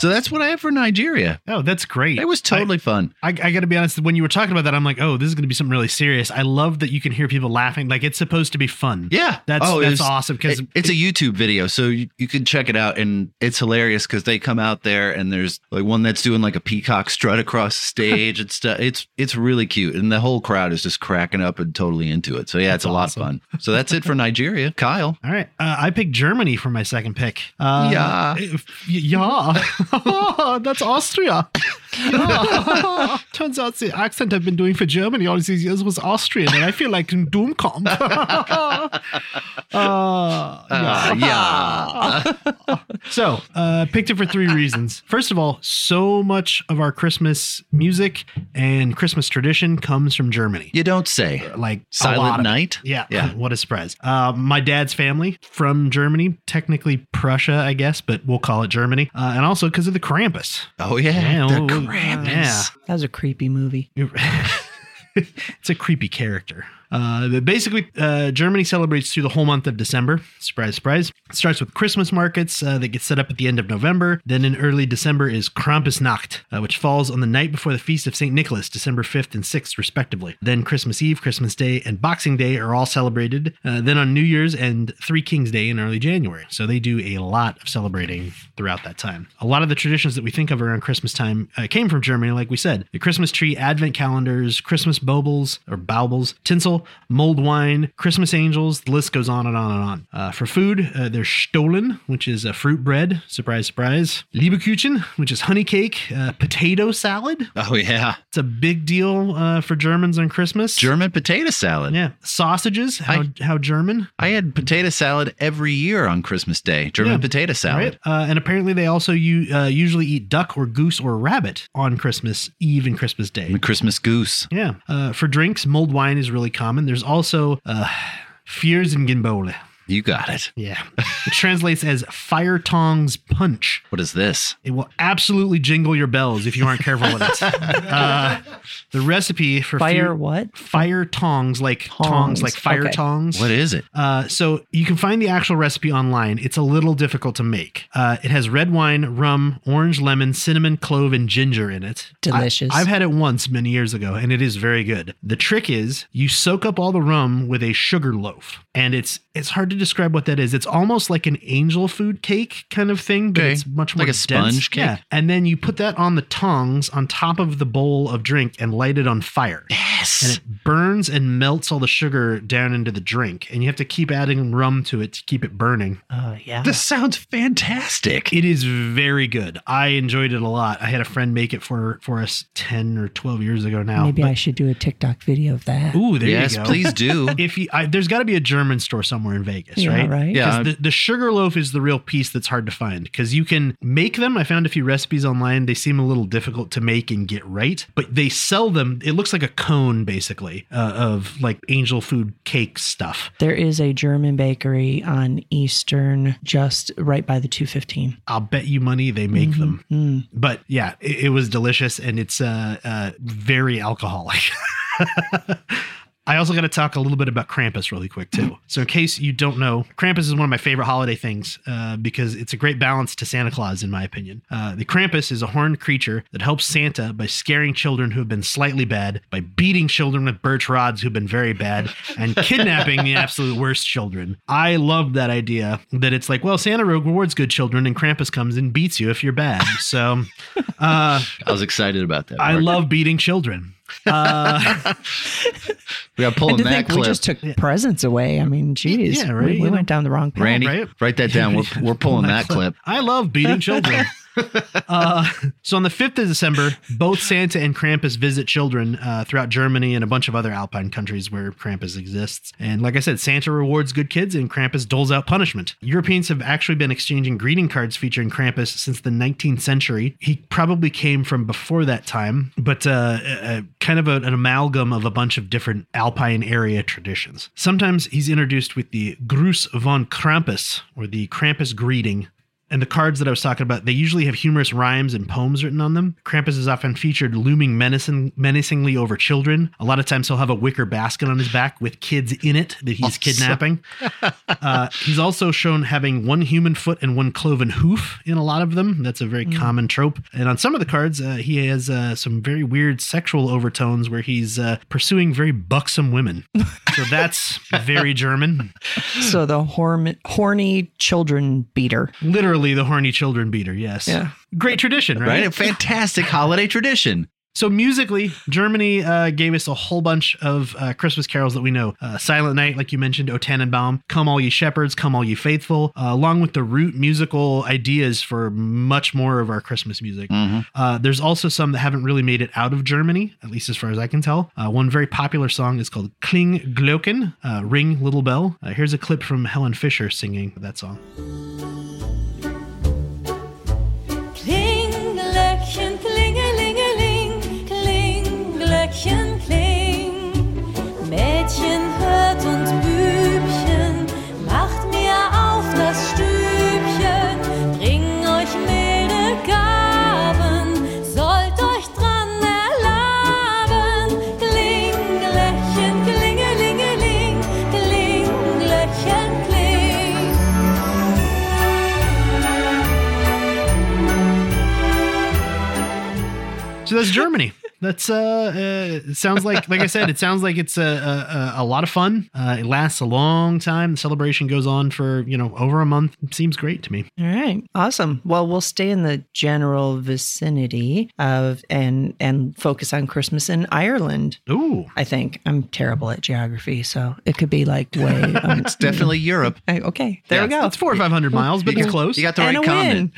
So that's what I have for Nigeria. Oh, that's great. It was totally I, fun. I, I got to be honest, when you were talking about that, I'm like, oh, this is going to be something really serious. I love that you can hear people laughing. Like, it's supposed to be fun. Yeah. That's oh, that's was, awesome. because it, It's it, a YouTube video, so you, you can check it out. And it's hilarious because they come out there and there's like one that's doing like a peacock strut across the stage and stuff. It's, it's really cute. And the whole crowd is just cracking up and totally into it. So yeah, that's it's awesome. A lot of fun. So that's it for Nigeria. Kyle. All right. Uh, I picked Germany for my second pick. Uh, yeah. Yeah. Oh, that's Austria. Oh, turns out the accent I've been doing for Germany all these years was Austrian, and I feel like in Doomcomp. uh, yeah. Uh, yeah. So, uh, picked it for three reasons. First of all, so much of our Christmas music and Christmas tradition comes from Germany. You don't say. Like Silent Night? Yeah, yeah. What a surprise. Uh, my dad's family from Germany, technically Prussia, I guess, but we'll call it Germany. Uh, and also because of the Krampus. Oh, yeah. yeah the oh, Krampus. Yeah. That was a creepy movie. It's a creepy character. Uh, but basically, uh, Germany celebrates through the whole month of December. Surprise, surprise. It starts with Christmas markets uh, that get set up at the end of November. Then in early December is Krampusnacht, uh, which falls on the night before the Feast of Saint Nicholas, December fifth and sixth, respectively. Then Christmas Eve, Christmas Day, and Boxing Day are all celebrated. Uh, then on New Year's and Three Kings Day in early January. So they do a lot of celebrating throughout that time. A lot of the traditions that we think of around Christmas time uh, came from Germany, like we said. The Christmas tree, advent calendars, Christmas baubles, or baubles, tinsel, mulled wine, Christmas angels. The list goes on and on and on. Uh, for food, uh, there's Stollen, which is a uh, fruit bread. Surprise, surprise. Liebekuchen, which is honey cake, uh, potato salad. Oh, yeah. It's a big deal uh, for Germans on Christmas. German potato salad. Yeah. Sausages. How, I, how German. I had potato salad every year on Christmas Day. German yeah. potato salad. Right? Uh, and apparently they also u- uh, usually eat duck or goose or rabbit on Christmas Eve and Christmas Day. And Christmas goose. Yeah. Uh, for drinks, mulled wine is really common. There's also uh, Feuerzangenbowle. You got it. Yeah. It translates as fire tongs punch. What is this? It will absolutely jingle your bells if you aren't careful with it. Uh, the recipe for fire few, what? Fire tongs, like tongs, tongs like fire okay. tongs. What is it? Uh, so you can find the actual recipe online. It's a little difficult to make. Uh, it has red wine, rum, orange, lemon, cinnamon, clove, and ginger in it. Delicious. I, I've had it once many years ago, and it is very good. The trick is you soak up all the rum with a sugar loaf, and it's it's hard to describe what that is. It's almost like an angel food cake kind of thing, but okay. it's much more like a sponge dense. Cake. Yeah. And then you put that on the tongs on top of the bowl of drink and light it on fire. Yes. And it burns and melts all the sugar down into the drink. And you have to keep adding rum to it to keep it burning. Oh, uh, yeah. This sounds fantastic. It is very good. I enjoyed it a lot. I had a friend make it for, for us ten or twelve years ago now. Maybe but, I should do a TikTok video of that. Ooh, there yes, you go. Yes, please do. If you, I, there's got to be a German store somewhere in Vegas. Yeah, right? right? Yeah. The, the sugar loaf is the real piece that's hard to find because you can make them. I found a few recipes online. They seem a little difficult to make and get right, but they sell them. It looks like a cone basically uh, of like angel food cake stuff. There is a German bakery on Eastern, just right by the two fifteen. I'll bet you money they make mm-hmm. them. Mm-hmm. But yeah, it, it was delicious and it's uh, uh, very alcoholic. I also got to talk a little bit about Krampus really quick, too. So in case you don't know, Krampus is one of my favorite holiday things uh, because it's a great balance to Santa Claus, in my opinion. Uh, the Krampus is a horned creature that helps Santa by scaring children who have been slightly bad, by beating children with birch rods who've been very bad, and kidnapping the absolute worst children. I love that idea that it's like, well, Santa rewards good children and Krampus comes and beats you if you're bad. So uh, I was excited about that. Mark. I love beating children. Uh, we got pulling that clip. We just took yeah. presents away. I mean, geez, yeah, right? we, we went down the wrong path. Randy, right? Write that down. We're we're pulling that clip. I love beating children. uh, so on the fifth of December, both Santa and Krampus visit children uh, throughout Germany and a bunch of other Alpine countries where Krampus exists. And like I said, Santa rewards good kids and Krampus doles out punishment. Europeans have actually been exchanging greeting cards featuring Krampus since the nineteenth century. He probably came from before that time, but uh, a, a kind of a, an amalgam of a bunch of different Alpine area traditions. Sometimes he's introduced with the Gruß von Krampus or the Krampus greeting. And the cards that I was talking about, they usually have humorous rhymes and poems written on them. Krampus is often featured looming menacing, menacingly over children. A lot of times he'll have a wicker basket on his back with kids in it that he's kidnapping. uh, he's also shown having one human foot and one cloven hoof in a lot of them. That's a very mm. common trope. And on some of the cards, uh, he has uh, some very weird sexual overtones where he's uh, pursuing very buxom women. So that's very German. So the horn- horny children beater. Literally. The horny children beater, yes. Yeah. Great tradition, right? Right? A fantastic holiday tradition. So musically, Germany uh, gave us a whole bunch of uh, Christmas carols that we know. Uh, Silent Night, like you mentioned, O Tannenbaum, Come All Ye Shepherds, Come All Ye Faithful, uh, along with the root musical ideas for much more of our Christmas music. Mm-hmm. Uh, there's also some that haven't really made it out of Germany, at least as far as I can tell. Uh, one very popular song is called Kling Glocken, uh, Ring Little Bell. Uh, here's a clip from Helen Fisher singing that song. So that's Germany. that's uh, uh sounds like like I said, it sounds like it's a a, a lot of fun. Uh, it lasts a long time. The celebration goes on for, you know, over a month. It seems great to me. All right, awesome. Well, we'll stay in the general vicinity of and and focus on Christmas in Ireland. Ooh, I think I'm terrible at geography, so it could be like way. Um, it's definitely Europe. I, okay, there yeah, we go. It's four or five hundred miles, but you're close. You got the right comment.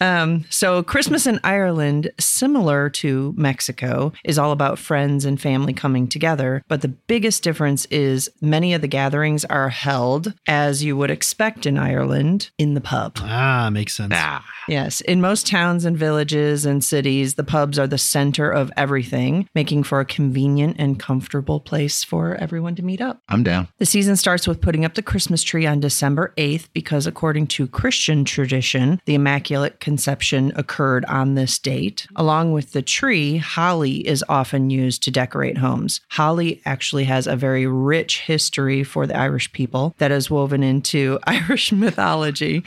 Um, so Christmas in Ireland, similar to Mexico, is all about friends and family coming together. But the biggest difference is many of the gatherings are held, as you would expect in Ireland, in the pub. Ah, makes sense. Ah. Yes. In most towns and villages and cities, the pubs are the center of everything, making for a convenient and comfortable place for everyone to meet up. I'm down. The season starts with putting up the Christmas tree on December eighth, because according to Christian tradition, the Immaculate Conception occurred on this date. Along with the tree, holly is often used to decorate homes. Holly actually has a very rich history for the Irish people that is woven into Irish mythology.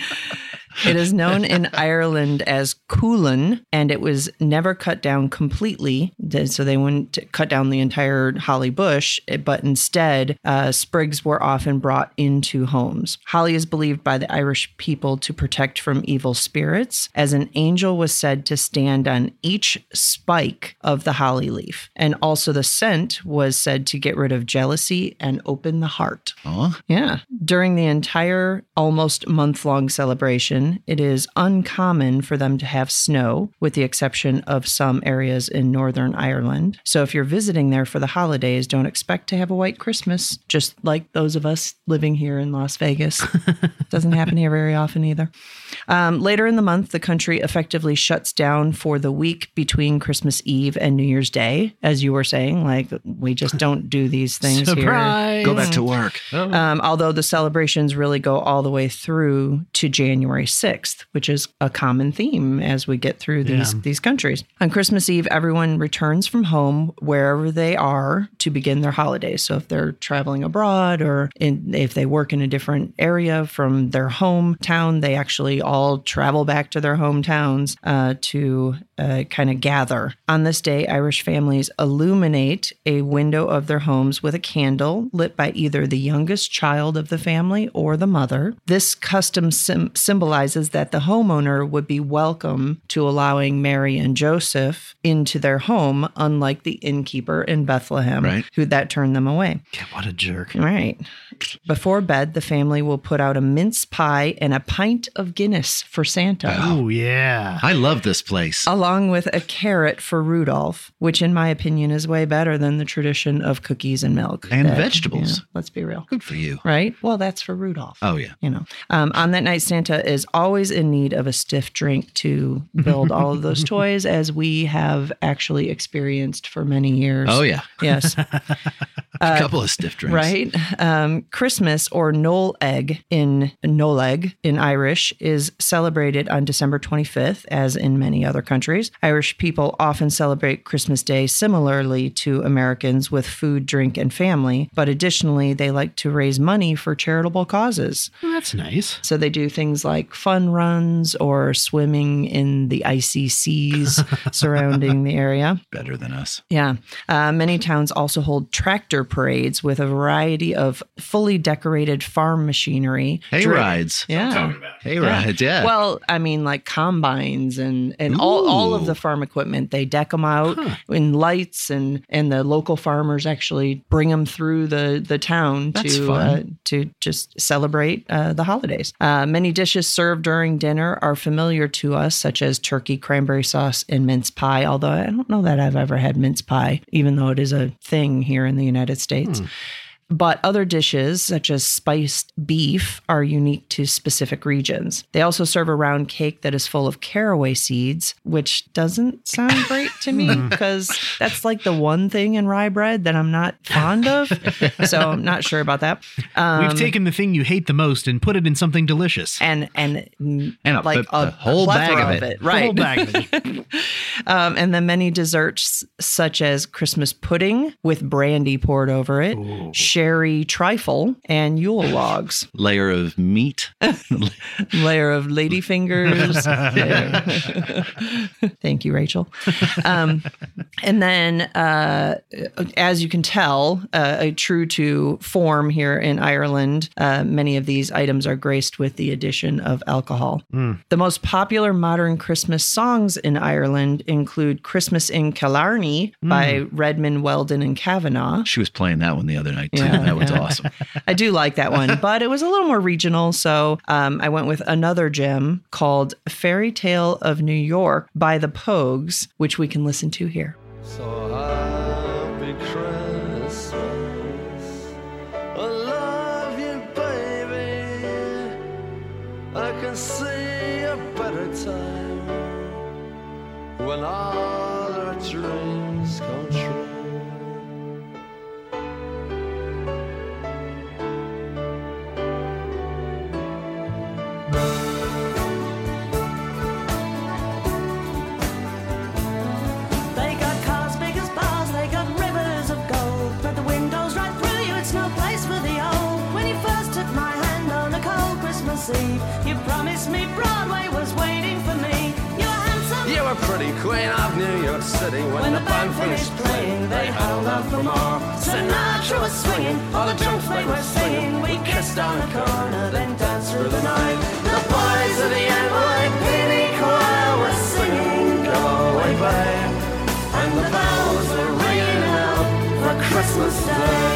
It is known in Ireland as Cualann, and it was never cut down completely. So they wouldn't cut down the entire holly bush, but instead uh, sprigs were often brought into homes. Holly is believed by the Irish people to protect from evil spirits, as an angel was said to stand on each spike of the holly leaf. And also the scent was said to get rid of jealousy and open the heart. Oh. Yeah. During the entire almost month-long celebration, it is uncommon for them to have snow, with the exception of some areas in Northern Ireland. So if you're visiting there for the holidays, don't expect to have a white Christmas, just like those of us living here in Las Vegas. Doesn't happen here very often either. Um, later in the month, the country effectively shuts down for the week between Christmas Eve and New Year's Day, as you were saying, like, we just don't do these things. Surprise! Here. Go back to work. Oh. Um, although the celebrations really go all the way through to January sixth, which is a common theme as we get through these, yeah. these countries. On Christmas Eve, everyone returns from home wherever they are to begin their holidays. So if they're traveling abroad, or in, if they work in a different area from their hometown, they actually all travel back to their hometowns uh, to uh, kind of gather. On this day, Irish families illuminate a window of their homes with a candle lit by either the youngest child of the family or the mother. This custom sim- symbol that the homeowner would be welcome to allowing Mary and Joseph into their home, unlike the innkeeper in Bethlehem, right. who that turned them away. Yeah, what a jerk. Right. Before bed, the family will put out a mince pie and a pint of Guinness for Santa. Oh, yeah. I love this place. Along with a carrot for Rudolph, which in my opinion is way better than the tradition of cookies and milk. And that, vegetables. You know, let's be real. Good for you. Right? Well, that's for Rudolph. Oh, yeah. You know, um, on that night, Santa is always in need of a stiff drink to build all of those toys, as we have actually experienced for many years. Oh, yeah. Yes. A uh, couple of stiff drinks. Right. Um, Christmas, or Nole Egg in Nole Egg in Irish, is celebrated on December twenty-fifth, as in many other countries. Irish people often celebrate Christmas Day similarly to Americans, with food, drink, and family. But additionally, they like to raise money for charitable causes. Well, that's nice. So they do things like fun runs or swimming in the icy seas surrounding the area. Better than us. Yeah. Uh, many towns also hold tractor parades with a variety of fully decorated farm machinery. Hay Dra- rides. Yeah. Hay yeah. rides. Yeah. Well, I mean, like combines and, and all, all of the farm equipment. They deck them out huh. in lights, and, and the local farmers actually bring them through the, the town That's to uh, to just celebrate uh, the holidays. Uh, many dishes served during dinner are familiar to us, such as turkey, cranberry sauce, and mince pie, although I don't know that I've ever had mince pie, even though it is a thing here in the United States. Hmm. But other dishes, such as spiced beef, are unique to specific regions. They also serve a round cake that is full of caraway seeds, which doesn't sound great to me, because that's like the one thing in rye bread that I'm not fond of. So I'm not sure about that. Um, We've taken the thing you hate the most and put it in something delicious. And and, and like a, a, a whole bag of it. Of it. Right. A whole bag of it. um, and then many desserts, such as Christmas pudding with brandy poured over it. Ooh. sherry trifle and Yule logs. Layer of meat. Layer of ladyfingers. Thank you, Rachel. Um, and then, uh, as you can tell, uh, true to form here in Ireland, uh, many of these items are graced with the addition of alcohol. Mm. The most popular modern Christmas songs in Ireland include Christmas in Killarney mm. by Redman, Weldon, and Kavanagh. She was playing that one the other night, too. Yeah, that yeah. one's awesome. I do like that one, but it was a little more regional, so um, I went with another gem called Fairy Tale of New York by the Pogues, which we can listen to here. So happy Christmas, I love you, baby, I can see a better time when all our dreams come true. You promised me Broadway was waiting for me. You were handsome. You were pretty queen of New York City. When, when the band finished playing, they held out for more. Sinatra was swinging, all the junk they were singing. We kissed on the corner, then danced through the night. The boys of the N Y P D choir were singing, "Go away, babe," and the bells were ringing out for Christmas Day.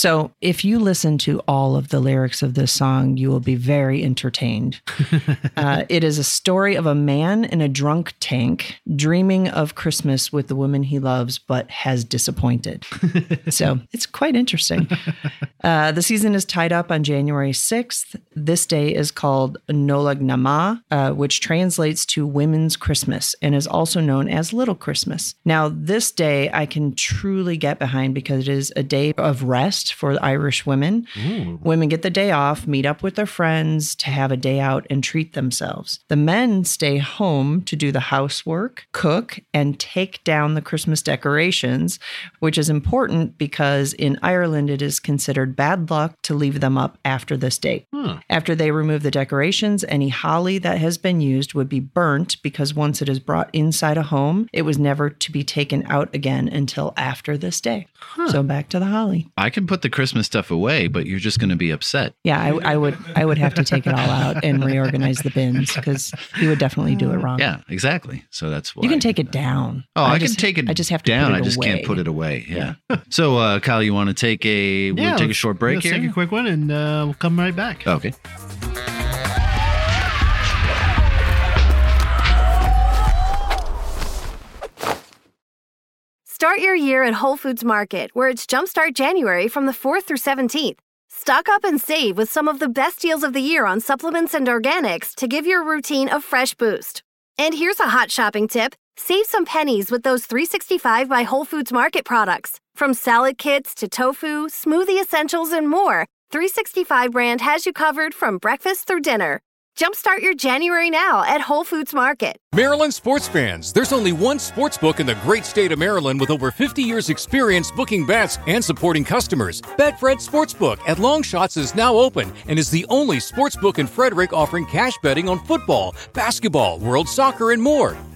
So if you listen to all of the lyrics of this song, you will be very entertained. uh, it is a story of a man in a drunk tank dreaming of Christmas with the woman he loves, but has disappointed. So it's quite interesting. Uh, the season is tied up on January sixth. This day is called Nolag Nama, uh, which translates to Women's Christmas and is also known as Little Christmas. Now, this day I can truly get behind because it is a day of rest for the Irish women. Ooh. Women get the day off, meet up with their friends to have a day out and treat themselves. The men stay home to do the housework, cook, and take down the Christmas decorations, which is important because in Ireland it is considered bad luck to leave them up after this date. Huh. After they remove the decorations, any holly that has been used would be burnt because once it is brought inside a home, it was never to be taken out again until after this day. Huh. So back to the holly. I can put the Christmas stuff away, but you're just going to be upset. Yeah, I, I would I would have to take it all out and reorganize the bins because he would definitely do it wrong. Yeah, exactly. So that's why. You can take it down. Oh, I, I can just, take it I just have to down. Put it I just away. Can't put it away. Yeah. yeah. So, uh, Kyle, you want to take a, we'll yeah, take a short break let's here? Let's take a quick one and uh, we'll come right back. Okay. Start your year at Whole Foods Market, where it's Jumpstart January from the fourth through seventeenth. Stock up and save with some of the best deals of the year on supplements and organics to give your routine a fresh boost. And here's a hot shopping tip. Save some pennies with those three sixty-five by Whole Foods Market products. From salad kits to tofu, smoothie essentials, and more, three sixty-five brand has you covered from breakfast through dinner. Jumpstart your January now at Whole Foods Market. Maryland sports fans, there's only one sportsbook in the great state of Maryland with over fifty years experience booking bets and supporting customers. Betfred Sportsbook at Long Shots is now open and is the only sportsbook in Frederick offering cash betting on football, basketball, world soccer, and more.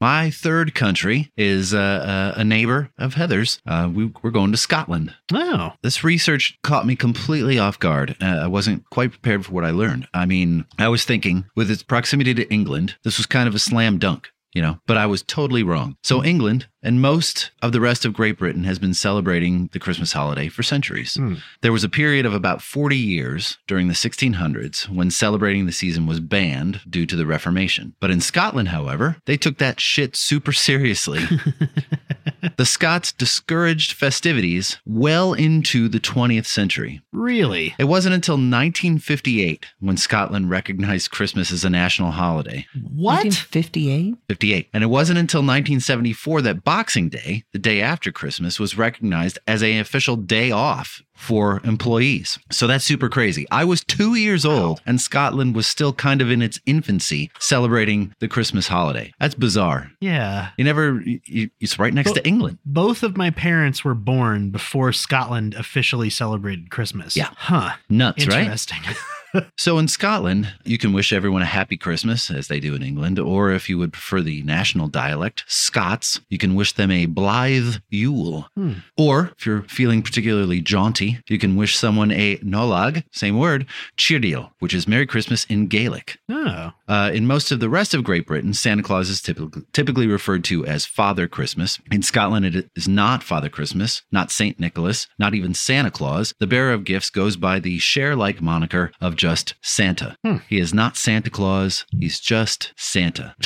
My third country is uh, uh, a neighbor of Heather's. Uh, we, we're going to Scotland. Oh. This research caught me completely off guard. Uh, I wasn't quite prepared for what I learned. I mean, I was thinking with its proximity to England, this was kind of a slam dunk. you know, but I was totally wrong. So England and most of the rest of Great Britain has been celebrating the Christmas holiday for centuries. Mm. There was a period of about forty years during the sixteen hundreds when celebrating the season was banned due to the Reformation. But in Scotland, however, they took that shit super seriously. The Scots discouraged festivities well into the twentieth century. Really? It wasn't until nineteen fifty-eight when Scotland recognized Christmas as a national holiday. What? nineteen fifty-eight? fifty-eight. And it wasn't until nineteen seventy-four that Boxing Day, the day after Christmas, was recognized as an official day off for employees. So that's super crazy. I was two years old and Scotland was still kind of in its infancy celebrating the Christmas holiday. That's bizarre. Yeah. You never, you, it's right next Bo- to England. Both of my parents were born before Scotland officially celebrated Christmas. Yeah. Huh. Nuts, right? Interesting. So in Scotland, you can wish everyone a happy Christmas, as they do in England, or if you would prefer the national dialect, Scots, you can wish them a blithe Yule. Hmm. Or if you're feeling particularly jaunty, you can wish someone a nolag, same word, Cheerdiel, which is Merry Christmas in Gaelic. Oh. Uh, in most of the rest of Great Britain, Santa Claus is typically, typically referred to as Father Christmas. In Scotland, it is not Father Christmas, not Saint Nicholas, not even Santa Claus. The bearer of gifts goes by the Cher-like moniker of just Santa. Hmm. He is not Santa Claus. He's just Santa.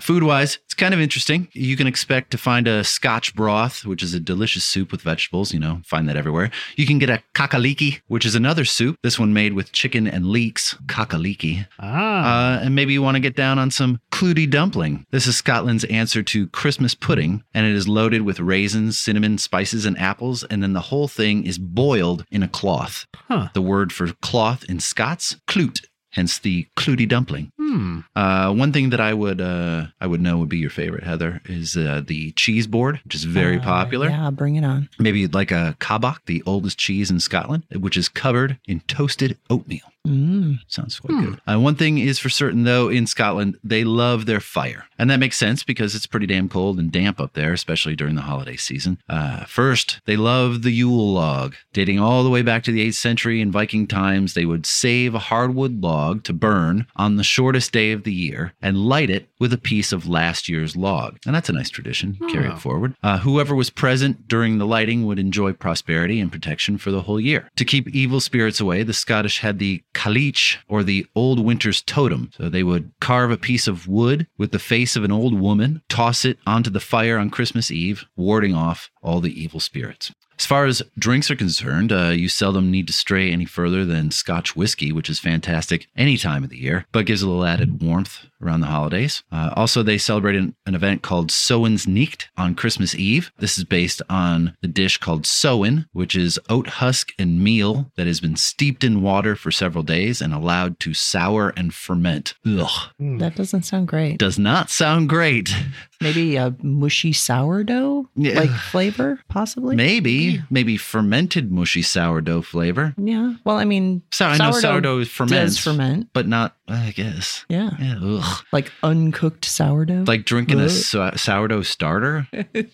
Food-wise, it's kind of interesting. You can expect to find a Scotch broth, which is a delicious soup with vegetables. You know, find that everywhere. You can get a kakaliki, which is another soup. This one made with chicken and leeks. Kakaliki. Ah. Uh, and maybe you want to get down on some clootie dumpling. This is Scotland's answer to Christmas pudding, and it is loaded with raisins, cinnamon, spices, and apples. And then the whole thing is boiled in a cloth. Huh. The word for cloth in Scots, cloot. Hence the clootie dumpling. Hmm. Uh, one thing that I would uh, I would know would be your favorite, Heather, is uh, the cheese board, which is very uh, popular. Yeah, bring it on. Maybe you'd like a kabak, the oldest cheese in Scotland, which is covered in toasted oatmeal. Mm. Sounds quite hmm. good. Uh, one thing is for certain, though, in Scotland, they love their fire. And that makes sense because it's pretty damn cold and damp up there, especially during the holiday season. Uh, first, they love the Yule log. Dating all the way back to the eighth century in Viking times, they would save a hardwood log to burn on the shortest day of the year and light it with a piece of last year's log. And that's a nice tradition. Oh. Carry it forward. Uh, whoever was present during the lighting would enjoy prosperity and protection for the whole year. To keep evil spirits away, the Scottish had the caliche, or the old winter's totem. So they would carve a piece of wood with the face of an old woman, toss it onto the fire on Christmas Eve, warding off all the evil spirits. As far as drinks are concerned, uh, you seldom need to stray any further than Scotch whiskey, which is fantastic any time of the year, but gives a little added warmth around the holidays. Uh, also, they celebrate an, an event called Samhain's Nicht on Christmas Eve. This is based on the dish called Samhain, which is oat husk and meal that has been steeped in water for several days and allowed to sour and ferment. Ugh. That doesn't sound great. Does not sound great. Maybe a mushy sourdough yeah. like flavor, possibly? Maybe. Maybe fermented mushy sourdough flavor. Yeah. Well, I mean, so, I sourdough, know sourdough ferments, does ferment, but not, I guess. Yeah. yeah like uncooked sourdough. Like drinking ugh. a so- sourdough starter.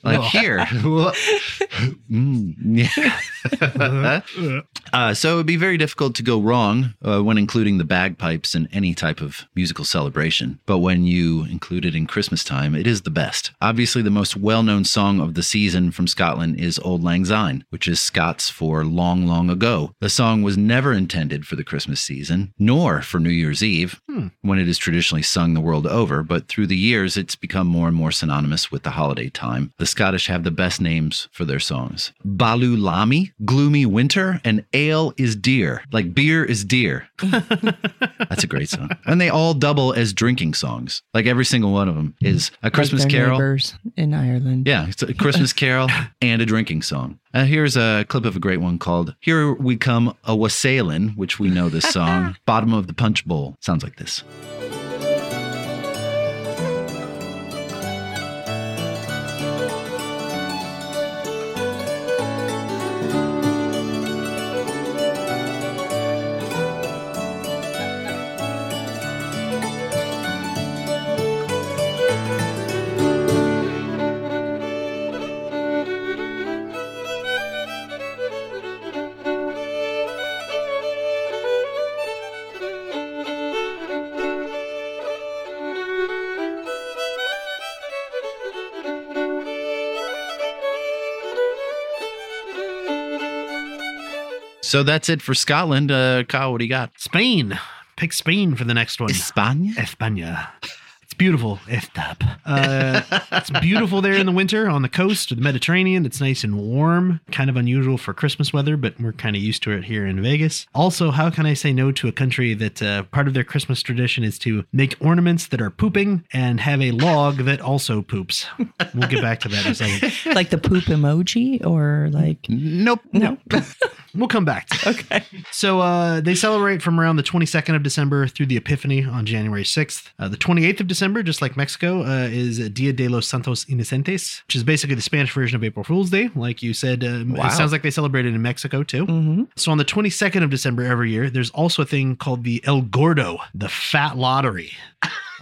Like here. mm, yeah. uh, so it would be very difficult to go wrong uh, when including the bagpipes in any type of musical celebration. But when you include it in Christmas time, it is the best. Obviously, the most well-known song of the season from Scotland is Auld Lang Syne, which is Scots for long, long ago. The song was never intended for the Christmas season, nor for New Year's Eve, hmm. when it is traditionally sung the world over, but through the years, it's become more and more synonymous with the holiday time. The Scottish have the best names for their songs. Balu Lamy, Gloomy Winter, and Ale is Dear. Like beer is dear. That's a great song. And they all double as drinking songs. Like every single one of them is a Christmas like their carol. Neighbors in Ireland. Yeah, it's a Christmas carol and a drinking song. Uh, here's a clip of a great one called Here We Come a Wassailin', which we know this song. Bottom of the Punch Bowl. Sounds like this. So that's it for Scotland. Uh, Kyle, what do you got? Spain. Pick Spain for the next one. España? España. It's beautiful. Uh, it's beautiful there in the winter on the coast of the Mediterranean. It's nice and warm. Kind of unusual for Christmas weather, but we're kind of used to it here in Vegas. Also, how can I say no to a country that uh, part of their Christmas tradition is to make ornaments that are pooping and have a log that also poops? We'll get back to that in a second. Like the poop emoji or like... Nope. Nope. We'll come back to it. Okay. So uh, they celebrate from around the twenty-second of December through the Epiphany on January sixth. Uh, the twenty-eighth of December, just like Mexico, uh, is Dia de los Santos Inocentes, which is basically the Spanish version of April Fool's Day. Like you said, um, wow. It sounds like they celebrate it in Mexico too. Mm-hmm. So on the twenty-second of December every year, there's also a thing called the El Gordo, the Fat Lottery.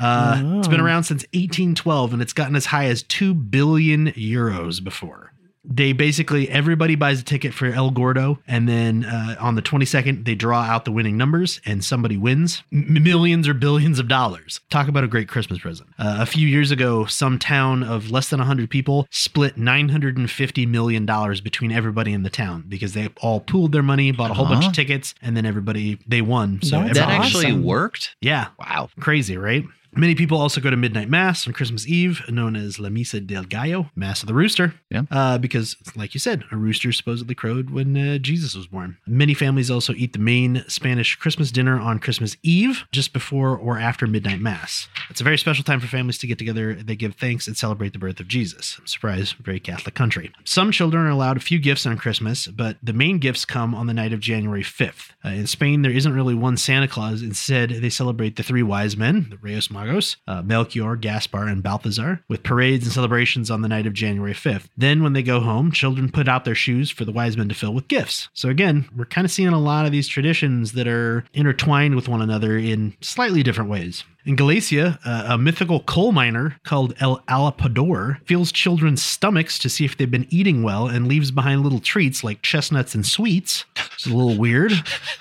Uh, oh. It's been around since eighteen twelve and it's gotten as high as two billion euros before. They basically, everybody buys a ticket for El Gordo, and then uh, on the twenty-second, they draw out the winning numbers, and somebody wins M- millions or billions of dollars. Talk about a great Christmas present. Uh, a few years ago, some town of less than one hundred people split nine hundred fifty million dollars between everybody in the town, because they all pooled their money, bought a whole uh-huh. bunch of tickets, and then everybody, they won. So That actually awesome. worked? Yeah. Wow. Crazy, right? Many people also go to midnight mass on Christmas Eve, known as La Misa del Gallo, Mass of the Rooster, yeah. uh, because, like you said, a rooster supposedly crowed when uh, Jesus was born. Many families also eat the main Spanish Christmas dinner on Christmas Eve, just before or after midnight mass. It's a very special time for families to get together. They give thanks and celebrate the birth of Jesus. Surprise, very Catholic country. Some children are allowed a few gifts on Christmas, but the main gifts come on the night of January fifth. Uh, in Spain, there isn't really one Santa Claus. Instead, they celebrate the three wise men, the Reyes Magos, Uh, Melchior, Gaspar, and Balthazar, with parades and celebrations on the night of January fifth. Then when they go home, children put out their shoes for the wise men to fill with gifts. So again, we're kind of seeing a lot of these traditions that are intertwined with one another in slightly different ways. In Galicia, uh, a mythical coal miner called El Alapador fills children's stomachs to see if they've been eating well and leaves behind little treats like chestnuts and sweets. It's a little weird,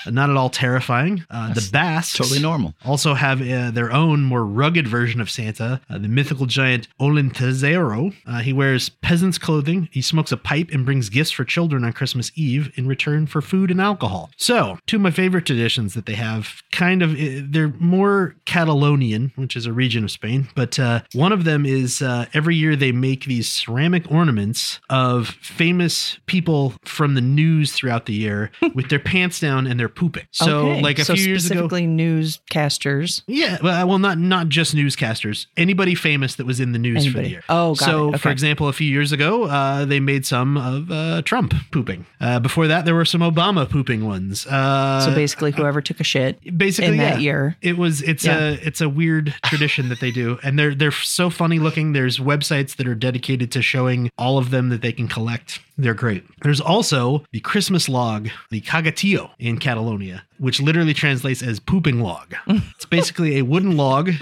not at all terrifying. Uh, the Basques totally normal. also have uh, their own more rugged version of Santa, uh, the mythical giant Olentzero. Uh, he wears peasant's clothing, he smokes a pipe, and brings gifts for children on Christmas Eve in return for food and alcohol. So, two of my favorite traditions that they have, kind of, they're more Catalonian, which is a region of Spain, but uh, one of them is uh, every year they make these ceramic ornaments of famous people from the news throughout the year with their pants down and they're pooping. So okay. like a so few years ago, specifically newscasters. Yeah. Well, not, not just newscasters, anybody famous that was in the news anybody. for the year. Oh, got So it. Okay. For example, a few years ago, uh, they made some of uh, Trump pooping. Uh, before that, there were some Obama pooping ones. Uh, so basically whoever took a shit basically in yeah. that year. It was, it's yeah. a, it's a, A weird tradition that they do, and they're they're so funny looking. There's websites that are dedicated to showing all of them that they can collect. They're great. There's also the Christmas log, the Cagatillo in Catalonia, which literally translates as pooping log. It's basically a wooden log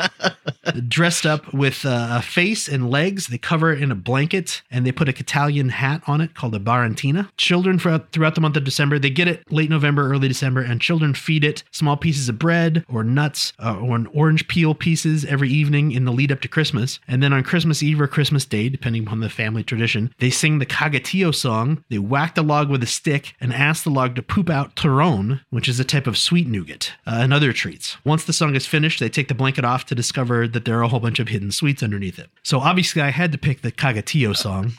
dressed up with a face and legs. They cover it in a blanket and they put a Catalan hat on it called a barantina. Children throughout the month of December, they get it late November, early December, and children feed it small pieces of bread or nuts uh, or an orange peel pieces every evening in the lead up to Christmas. And then on Christmas Eve or Christmas Day, depending upon the family tradition, they sing the Cagatillo song. They whack the log with a stick and ask the log to poop out turon, which is a type of sweet nougat uh, and other treats. Once the song is finished, they take the blanket off to discover that there are a whole bunch of hidden sweets underneath it. So obviously I had to pick the Cagatillo song.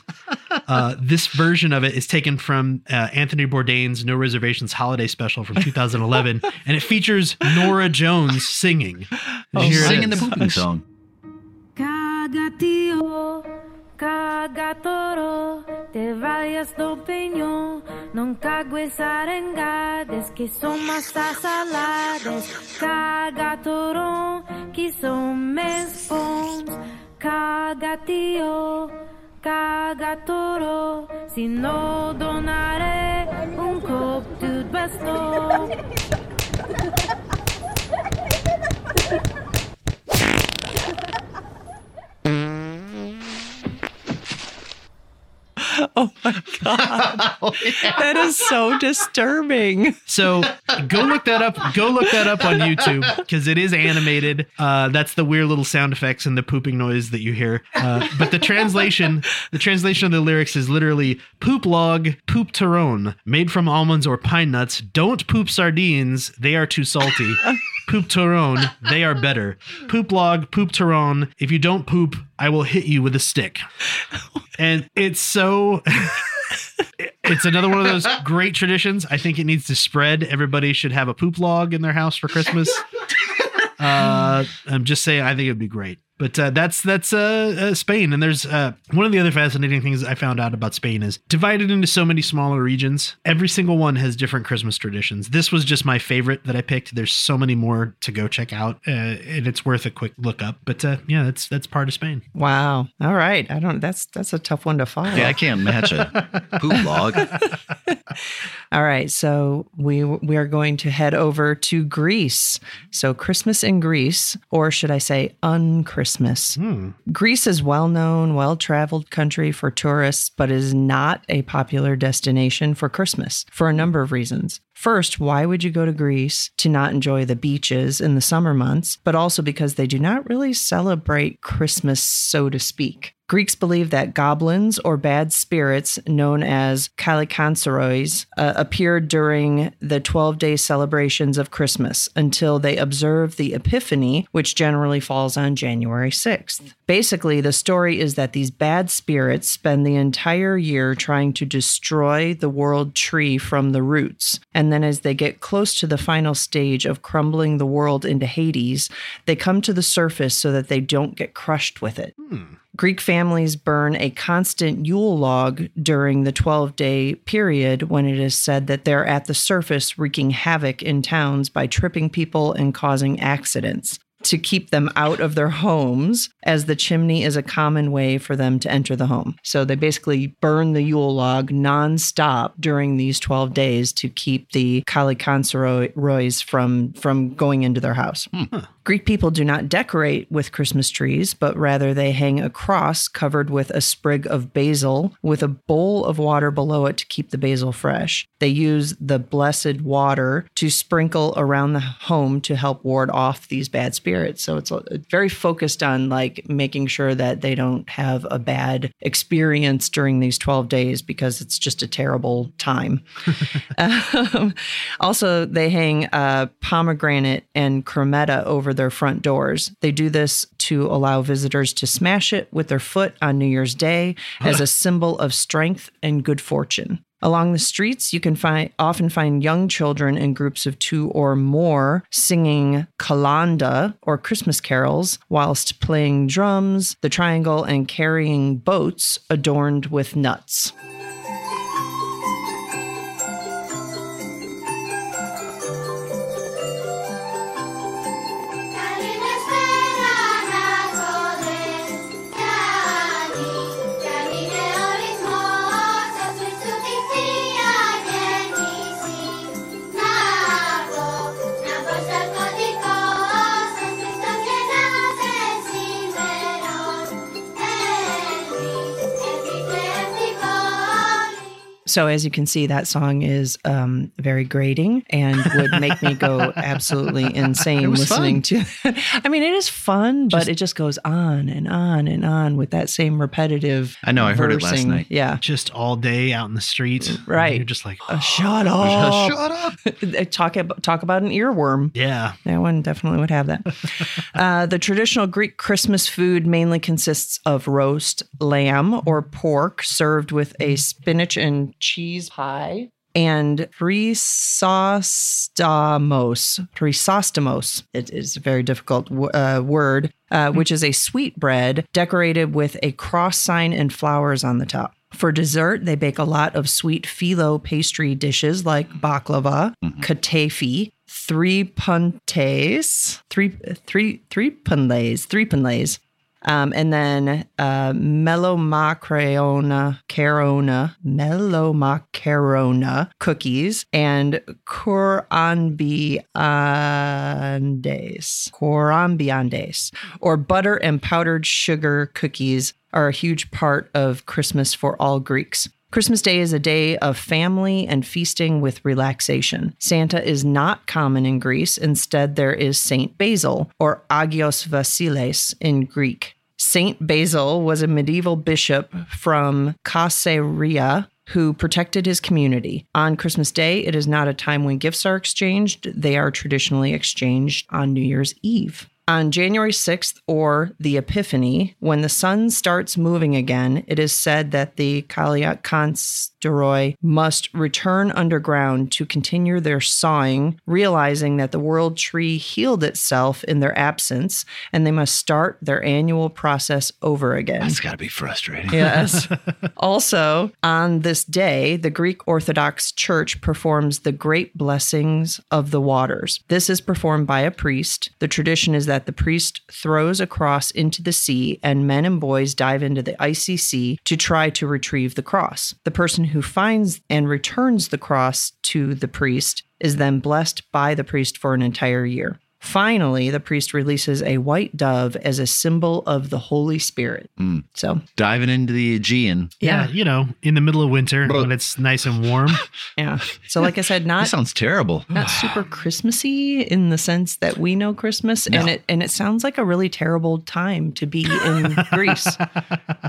Uh, this version of it is taken from uh, Anthony Bourdain's No Reservations Holiday Special from two thousand eleven, and it features Nora Jones singing. Oh, Here singing the pooping song. Cagatillo. Cagatoro, te vayas do peñón, non cago arengades que são más asaladas. Cagatoro, que são mais bons. Cagatio, cagatoro, se não donaré um copo de bastão. Oh my God. Oh, yeah. That is so disturbing. So go look that up. Go look that up on YouTube because it is animated. Uh, that's the weird little sound effects and the pooping noise that you hear. Uh, but the translation, the translation of the lyrics is literally poop log, poop turon, made from almonds or pine nuts. Don't poop sardines. They are too salty. Poop turon, they are better. Poop log, poop turon. If you don't poop, I will hit you with a stick. And it's so... It's another one of those great traditions. I think it needs to spread. Everybody should have a poop log in their house for Christmas. Uh, I'm just saying, I think it'd be great. But uh, that's that's uh, uh, Spain. And there's uh, one of the other fascinating things I found out about Spain is divided into so many smaller regions. Every single one has different Christmas traditions. This was just my favorite that I picked. There's so many more to go check out. Uh, and it's worth a quick look up. But uh, yeah, that's that's part of Spain. Wow. All right. I don't. That's that's a tough one to follow. Yeah, I can't match a poop log. All right. So we we are going to head over to Greece. So Christmas in Greece, or should I say un-Christmas. Christmas. Mm. Greece is well-known, well-traveled country for tourists, but is not a popular destination for Christmas for a number of reasons. First, why would you go to Greece? To not enjoy the beaches in the summer months, but also because they do not really celebrate Christmas, so to speak. Greeks believe that goblins or bad spirits known as kalikanserois uh, appeared during the twelve-day celebrations of Christmas until they observe the Epiphany, which generally falls on January sixth. Basically, the story is that these bad spirits spend the entire year trying to destroy the world tree from the roots. And then as they get close to the final stage of crumbling the world into Hades, they come to the surface so that they don't get crushed with it. Hmm. Greek families burn a constant Yule log during the twelve-day period when it is said that they're at the surface wreaking havoc in towns by tripping people and causing accidents to keep them out of their homes, as the chimney is a common way for them to enter the home. So they basically burn the Yule log nonstop during these twelve days to keep the kalikanserois from, from going into their house. Hmm. Greek people do not decorate with Christmas trees, but rather they hang a cross covered with a sprig of basil with a bowl of water below it to keep the basil fresh. They use the blessed water to sprinkle around the home to help ward off these bad spirits. So it's very focused on like making sure that they don't have a bad experience during these twelve days because it's just a terrible time. um, also, they hang uh, pomegranate and cremetta over their front doors. They do this to allow visitors to smash it with their foot on New Year's Day as a symbol of strength and good fortune. Along the streets, you can find often find young children in groups of two or more singing kalanda or Christmas carols whilst playing drums, the triangle, and carrying boats adorned with nuts. So as you can see, that song is um, very grating and would make me go absolutely insane listening fun. to I mean, it is fun, just, but it just goes on and on and on with that same repetitive. I know. I heard versing. It last night. Yeah. Just all day out in the street. Right. You're just like, oh, shut up. Shut up. talk, about, talk about an earworm. Yeah. That one definitely would have that. uh, the traditional Greek Christmas food mainly consists of roast lamb or pork served with a spinach and cheese pie and Chrysostomos. Chrysostomos. It is a very difficult w- uh, word, uh, which is a sweet bread decorated with a cross sign and flowers on the top. For dessert, they bake a lot of sweet phyllo pastry dishes like baklava, mm-hmm. katefi, three puntes, three three three punles, three punles. Um, and then uh, Melomacrona, Carona, Melomacrona cookies and Corambiandes, Corambiandes, or butter and powdered sugar cookies are a huge part of Christmas for all Greeks. Christmas Day is a day of family and feasting with relaxation. Santa is not common in Greece. Instead, there is Saint Basil, or Agios Vasiles in Greek. Saint Basil was a medieval bishop from Caesarea who protected his community. On Christmas Day, it is not a time when gifts are exchanged. They are traditionally exchanged on New Year's Eve. On January sixth, or the Epiphany, when the sun starts moving again, it is said that the Kaliakansteroi must return underground to continue their sawing, realizing that the world tree healed itself in their absence, and they must start their annual process over again. That's got to be frustrating. Yes. Also, on this day, the Greek Orthodox Church performs the Great Blessings of the Waters. This is performed by a priest. The tradition is that that the priest throws a cross into the sea and men and boys dive into the icy sea to try to retrieve the cross. The person who finds and returns the cross to the priest is then blessed by the priest for an entire year. Finally, the priest releases a white dove as a symbol of the Holy Spirit. Mm. So diving into the Aegean. Yeah. yeah. You know, in the middle of winter but, when it's nice and warm. Yeah. So like I said, not. That sounds terrible. Not super Christmassy in the sense that we know Christmas. No. And it and it sounds like a really terrible time to be in Greece.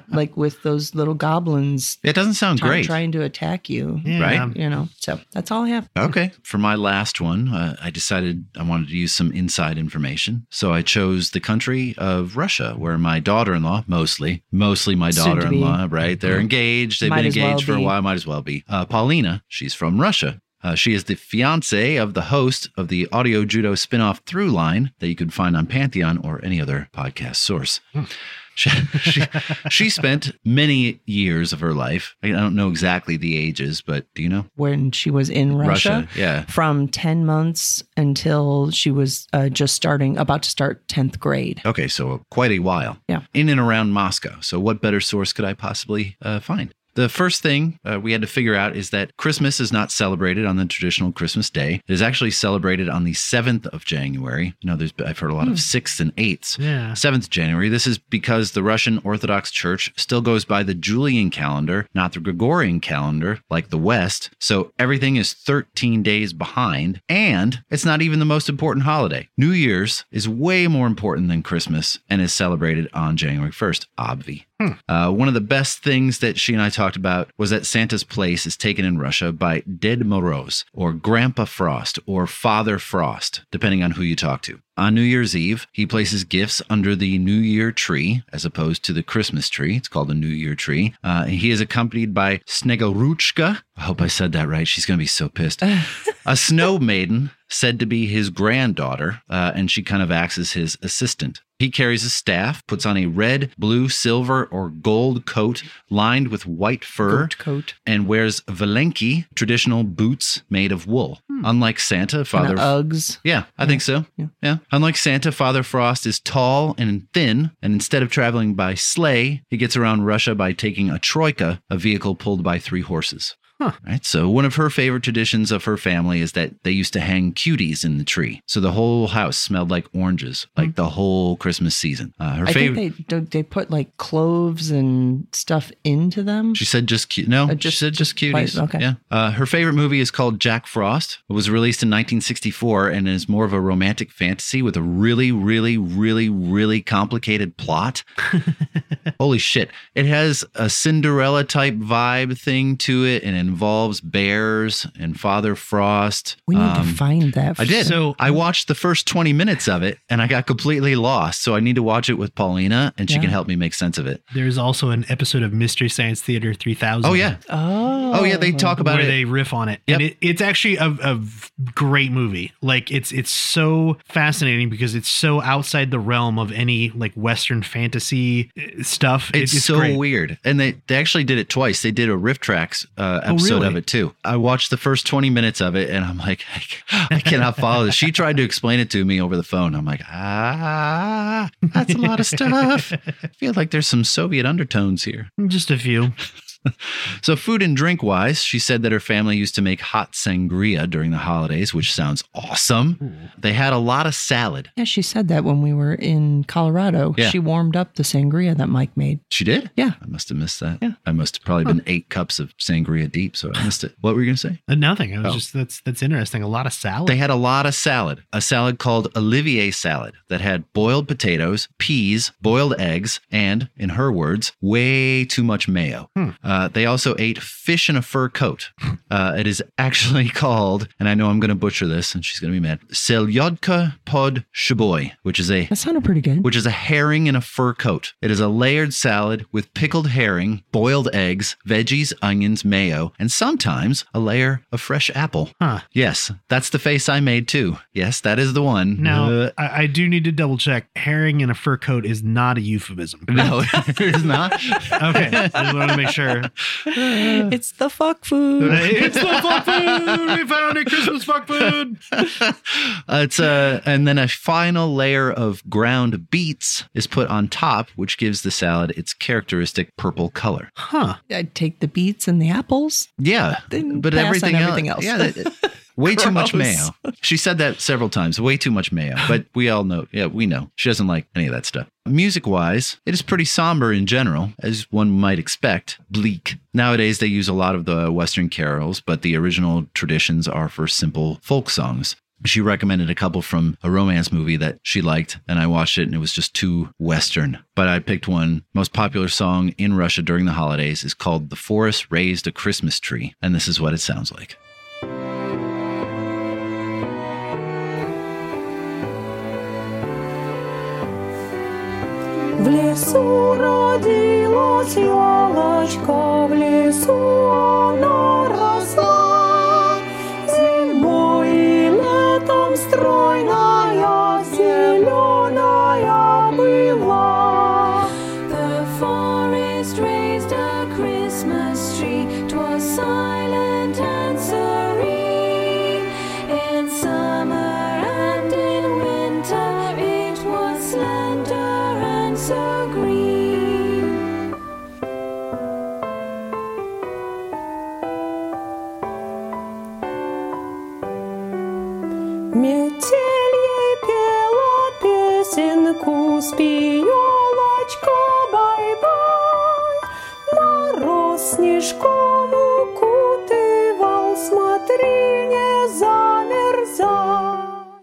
Like with those little goblins. It doesn't sound t- great. Trying to attack you. Yeah, right. Um, you know, so that's all I have. Okay. For my last one, uh, I decided I wanted to use some in inside information. So I chose the country of Russia, where my daughter-in-law, mostly, mostly my daughter-in-law, right? They're engaged. They've been engaged for a while. Might as well be. Uh, Paulina, she's from Russia. Uh, she is the fiancée of the host of the Audio Judo spin-off Throughline that you can find on Pantheon or any other podcast source. Hmm. She, she, she spent many years of her life. I don't know exactly the ages, but do you know? When she was in Russia, Russia yeah, from ten months until she was uh, just starting, about to start tenth grade. Okay, so quite a while. Yeah. In and around Moscow. So what better source could I possibly uh, find? The first thing uh, we had to figure out is that Christmas is not celebrated on the traditional Christmas day. It is actually celebrated on the seventh of January. You know, there's, I've heard a lot mm. of sixth and eighths. Yeah. seventh of January. This is because the Russian Orthodox Church still goes by the Julian calendar, not the Gregorian calendar, like the West. So everything is thirteen days behind. And it's not even the most important holiday. New Year's is way more important than Christmas and is celebrated on January first, obvi. Hmm. Uh, one of the best things that she and I talked about was that Santa's place is taken in Russia by Ded Moroz, or Grandpa Frost, or Father Frost, depending on who you talk to. On New Year's Eve, he places gifts under the New Year tree, as opposed to the Christmas tree. It's called the New Year tree. Uh, he is accompanied by Snegoruchka. I hope I said that right. She's going to be so pissed. A snow maiden said to be his granddaughter, uh, and she kind of acts as his assistant. He carries a staff, puts on a red, blue, silver, or gold coat lined with white fur, goat coat, and wears velenki, traditional boots made of wool. Hmm. Unlike Santa, Father... Uggs. Yeah, I yeah. think so. Yeah. yeah. Unlike Santa, Father Frost is tall and thin, and instead of traveling by sleigh, he gets around Russia by taking a troika, a vehicle pulled by three horses. Huh. Right. So one of her favorite traditions of her family is that they used to hang cuties in the tree. So the whole house smelled like oranges, like mm-hmm. the whole Christmas season. Uh, her I favorite. Think they, they put like cloves and stuff into them. She said just cu- No, uh, just, she said just cuties. Twice, okay. Yeah. Uh, her favorite movie is called Jack Frost. It was released in nineteen sixty-four and is more of a romantic fantasy with a really, really, really, really complicated plot. Holy shit. It has a Cinderella type vibe thing to it and an involves bears and Father Frost. We need um, to find that. I did. So I watched the first twenty minutes of it and I got completely lost. So I need to watch it with Paulina and yeah. she can help me make sense of it. There's also an episode of Mystery Science Theater three thousand. Oh, yeah. Oh, oh yeah. They talk about where it. Where they riff on it. Yep. And it, it's actually a, a great movie. Like it's, it's so fascinating because it's so outside the realm of any like Western fantasy stuff. It's, it's so great. Weird. And they, they actually did it twice. They did a riff tracks uh, episode episode really? of it too. I watched the first twenty minutes of it and I'm like, I cannot follow this. She tried to explain it to me over the phone. I'm like, ah, that's a lot of stuff. I feel like there's some Soviet undertones here. Just a few. So food and drink wise, she said that her family used to make hot sangria during the holidays, which sounds awesome. Ooh. They had a lot of salad. Yeah, she said that when we were in Colorado. Yeah. She warmed up the sangria that Mike made. She did? Yeah. I must have missed that. Yeah. I must have probably huh. been eight cups of sangria deep, so I missed it. What were you going to say? Uh, nothing. I was oh. just that's that's interesting. A lot of salad. They had a lot of salad. A salad called Olivier salad that had boiled potatoes, peas, boiled eggs, and, in her words, way too much mayo. Hmm. Uh, Uh, they also ate fish in a fur coat. Uh, it is actually called, and I know I'm going to butcher this, and she's going to be mad, Selyodka pod shiboy, which is a... That sounded pretty good. Which is a herring in a fur coat. It is a layered salad with pickled herring, boiled eggs, veggies, onions, mayo, and sometimes a layer of fresh apple. Huh. Yes, that's the face I made too. Yes, that is the one. Now, uh, I, I do need to double check. Herring in a fur coat is not a euphemism. No, it's not. Okay, I just want to make sure. It's the fuck food. It's the fuck food. We found it. Christmas fuck food. Uh, it's a, and then a final layer of ground beets is put on top, which gives the salad its characteristic purple color. Huh. I'd take the beets and the apples. Yeah. Then but pass everything, on everything else. else. Yeah. Way Gross. too much mayo. She said that several times. Way too much mayo. But we all know. Yeah, we know. She doesn't like any of that stuff. Music-wise, it is pretty somber in general, as one might expect. Bleak. Nowadays, they use a lot of the Western carols, but the original traditions are for simple folk songs. She recommended a couple from a romance movie that she liked, and I watched it, and it was just too Western. But I picked one. Most popular song in Russia during the holidays is called The Forest Raised a Christmas Tree, and this is what it sounds like. В лесу родилась елочка, в лесу она росла. Зимой и летом стройная, зеленая была. The forest raised a Christmas tree, 'twas silent and serene. In summer and in winter it was slender. So green. Метель ей пела песенку, спи, елочка, бай-бай. Мороз снежком укутывал, смотри, не замерзай.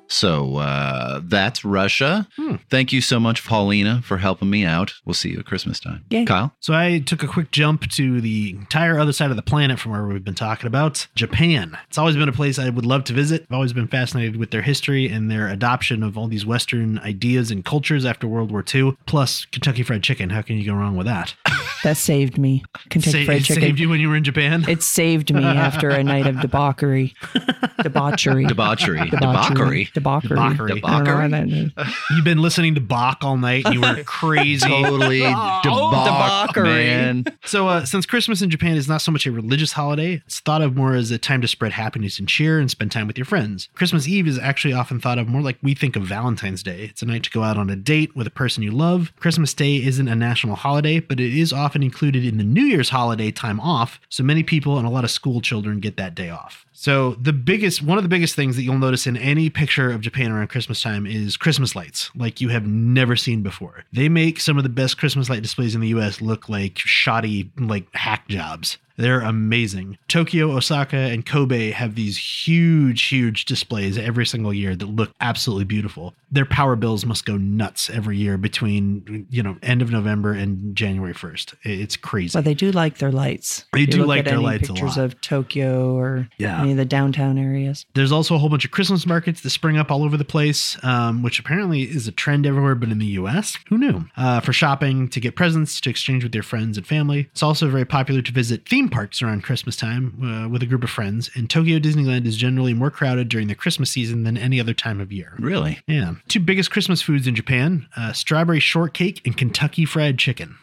So uh, that's Russia. Hmm. Thank you so much, Paulina, for helping me out. We'll see you at Christmas time. Yay. Kyle? So I took a quick jump to the entire other side of the planet from where we've been talking about, Japan. It's always been a place I would love to visit. I've always been fascinated with their history and their adoption of all these Western ideas and cultures after World War Two, plus Kentucky Fried Chicken. How can you go wrong with that? That saved me. Kentucky Sa- Fried Chicken. It saved you when you were in Japan? It saved me after a night of debauchery. Debauchery. Debauchery. Debauchery. Debauchery. Debauchery. Debauchery. Debauchery. You've been listening to Bach all night and you were crazy. Totally debauch, oh, debauchery. Man. So uh, since Christmas in Japan is not so much a religious holiday, it's thought of more as a time to spread happiness and cheer and spend time with your friends. Christmas Eve is actually often thought of more like we think of Valentine's Day. It's a night to go out on a date with a person you love. Christmas Day isn't a national holiday, but it is often included in the New Year's holiday time off. So many people and a lot of school children get that day off. So the biggest, one of the biggest things that you'll notice in any picture of Japan around Christmas time is Christmas lights, like you have never seen before. They make some of the best Christmas light displays in the U S look like shoddy, like hack jobs. They're amazing. Tokyo, Osaka, and Kobe have these huge, huge displays every single year that look absolutely beautiful. Their power bills must go nuts every year between, you know, end of November and January first. It's crazy. Well, they do like their lights. They do like their lights a lot. Pictures of Tokyo or yeah. any of the downtown areas. There's also a whole bunch of Christmas markets that spring up all over the place, um, which apparently is a trend everywhere, but in the U S, who knew? Uh, for shopping, to get presents, to exchange with your friends and family. It's also very popular to visit theme theme parks around Christmas time uh, with a group of friends, and Tokyo Disneyland is generally more crowded during the Christmas season than any other time of year. Really? Yeah. Two biggest Christmas foods in Japan, uh, strawberry shortcake and Kentucky Fried Chicken.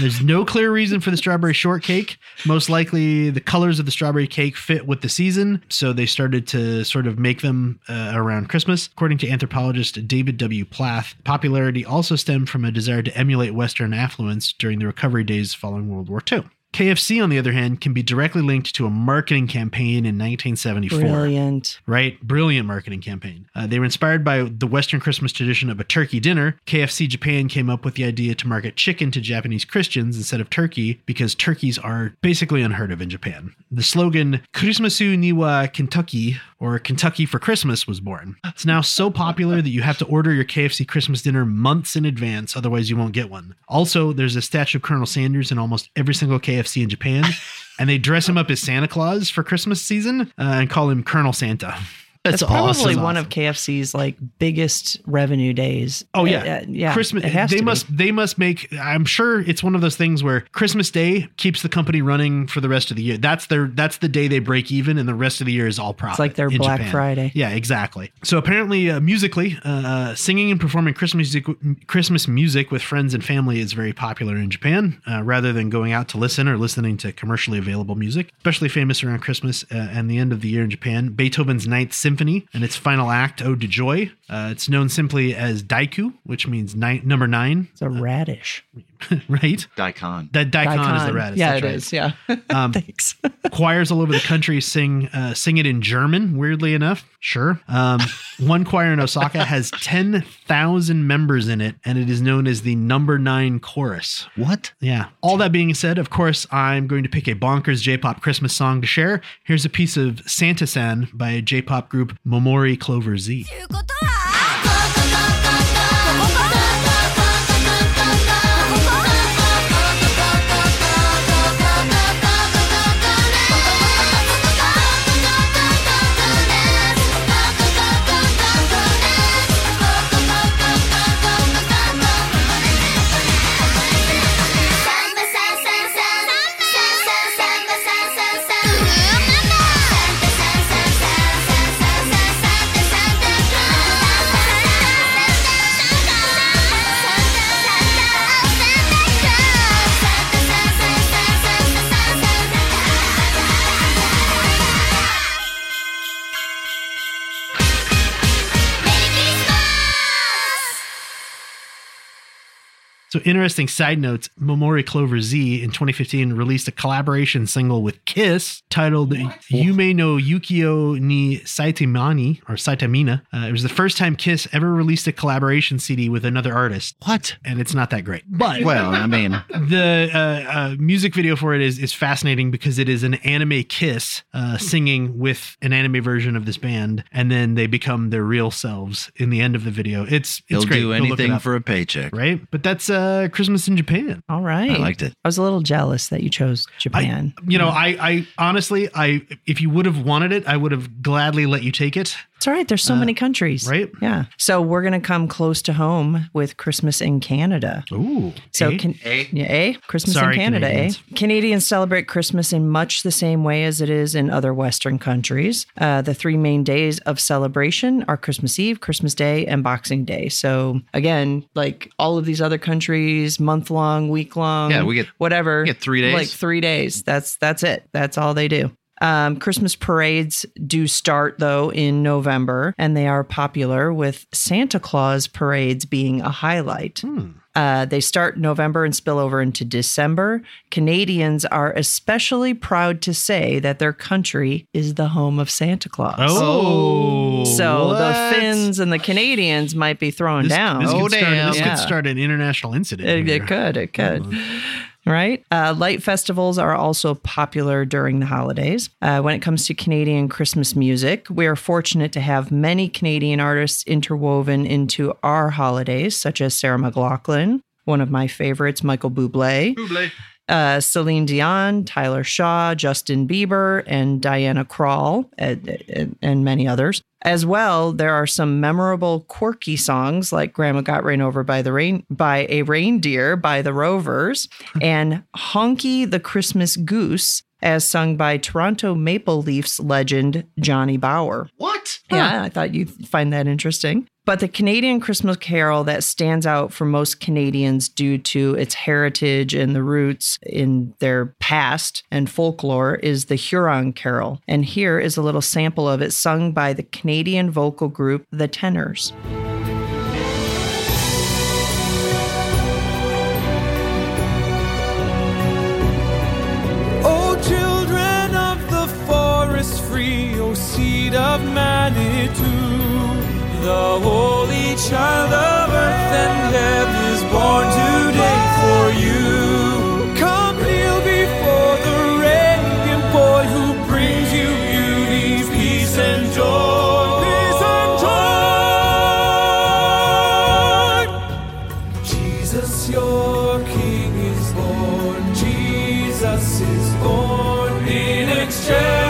There's no clear reason for the strawberry shortcake. Most likely the colors of the strawberry cake fit with the season, so they started to sort of make them uh, around Christmas. According to anthropologist David W. Plath, popularity also stemmed from a desire to emulate Western affluence during the recovery days following World War Two. K F C, on the other hand, can be directly linked to a marketing campaign in nineteen seventy-four. Brilliant. Right? Brilliant marketing campaign. Uh, they were inspired by the Western Christmas tradition of a turkey dinner. K F C Japan came up with the idea to market chicken to Japanese Christians instead of turkey because turkeys are basically unheard of in Japan. The slogan, Christmasu ni wa Kentucky, or Kentucky for Christmas, was born. It's now so popular that you have to order your K F C Christmas dinner months in advance, otherwise you won't get one. Also, there's a statue of Colonel Sanders in almost every single K F C in Japan, and they dress him up as Santa Claus for Christmas season uh, and call him Colonel Santa. That's, That's probably awesome. One of K F C's like biggest revenue days. Oh yeah, uh, yeah. Christmas. It has they to must. Be. They must make. I'm sure it's one of those things where Christmas Day keeps the company running for the rest of the year. That's their. That's the day they break even, and the rest of the year is all profit. It's like their Black Japan. Friday. Yeah, exactly. So apparently, uh, musically, uh, singing and performing Christmas music, Christmas music with friends and family is very popular in Japan. Uh, rather than going out to listen or listening to commercially available music, especially famous around Christmas uh, and the end of the year in Japan, Beethoven's Ninth Symphony. Symphony and its final act, Ode to Joy. Uh, it's known simply as Daiku, which means ni- number nine. It's a radish. Uh, right? Daikon. That Daikon, Daikon is the radish. Yeah, it right. is. Yeah. um, Thanks. Choirs all over the country sing uh, sing it in German, weirdly enough. Sure. Um, one choir in Osaka has ten thousand members in it, and it is known as the number nine chorus. What? Yeah. All that being said, of course, I'm going to pick a bonkers J-pop Christmas song to share. Here's a piece of Santa-san by a J-pop group Momori Clover Z. So interesting side notes, Momori Clover Z in twenty fifteen released a collaboration single with KISS titled Yume no Yukio ni Saitamani or Saitamina. Uh, it was the first time KISS ever released a collaboration C D with another artist. What? And it's not that great. But well, I mean, the uh, uh, music video for it is, is fascinating because it is an anime KISS uh, singing with an anime version of this band. And then they become their real selves in the end of the video. It's, it's They'll great. Do anything They'll look it up, for a paycheck. Right. But that's uh, Uh, Christmas in Japan. All right. I liked it. I was a little jealous that you chose Japan. I, you know, yeah. I, I honestly, I if you would have wanted it, I would have gladly let you take it. It's all right. There's so uh, many countries. Right? Yeah. So we're going to come close to home with Christmas in Canada. Ooh. So A? Can, A? Yeah, A? Christmas Sorry, in Canada, Canadians. A. Canadians celebrate Christmas in much the same way as it is in other Western countries. Uh, the three main days of celebration are Christmas Eve, Christmas Day, and Boxing Day. So again, like all of these other countries, month-long, week-long, yeah, we get, whatever. We get three days. Like three days. That's, that's it. That's all they do. Um, Christmas parades do start, though, in November, and they are popular with Santa Claus parades being a highlight. Hmm. Uh, they start November and spill over into December. Canadians are especially proud to say that their country is the home of Santa Claus. Oh, so what? The Finns and the Canadians might be thrown this, down. This, could, oh, start, damn. this yeah. could start an international incident. It, it could. It could. Mm-hmm. Right. Uh, light festivals are also popular during the holidays. Uh, when it comes to Canadian Christmas music, we are fortunate to have many Canadian artists interwoven into our holidays, such as Sarah McLachlan, one of my favorites, Michael Bublé. Bublé. uh, Celine Dion, Tyler Shaw, Justin Bieber, and Diana Krall, and, and, and many others. As well, there are some memorable quirky songs like Grandma Got Ran Over by the Rain by a Reindeer by the Rovers and Honky the Christmas Goose, as sung by Toronto Maple Leafs legend Johnny Bauer. What? Yeah, huh. I thought you'd find that interesting. But the Canadian Christmas carol that stands out for most Canadians due to its heritage and the roots in their past and folklore is the Huron Carol. And here is a little sample of it sung by the Canadian vocal group, the Tenors. Seed of Manitou, the holy child of earth and heaven is born today for you. Come kneel before the radiant boy who brings you beauty, peace and joy. Peace and joy. Jesus, your King is born. Jesus is born in exchange.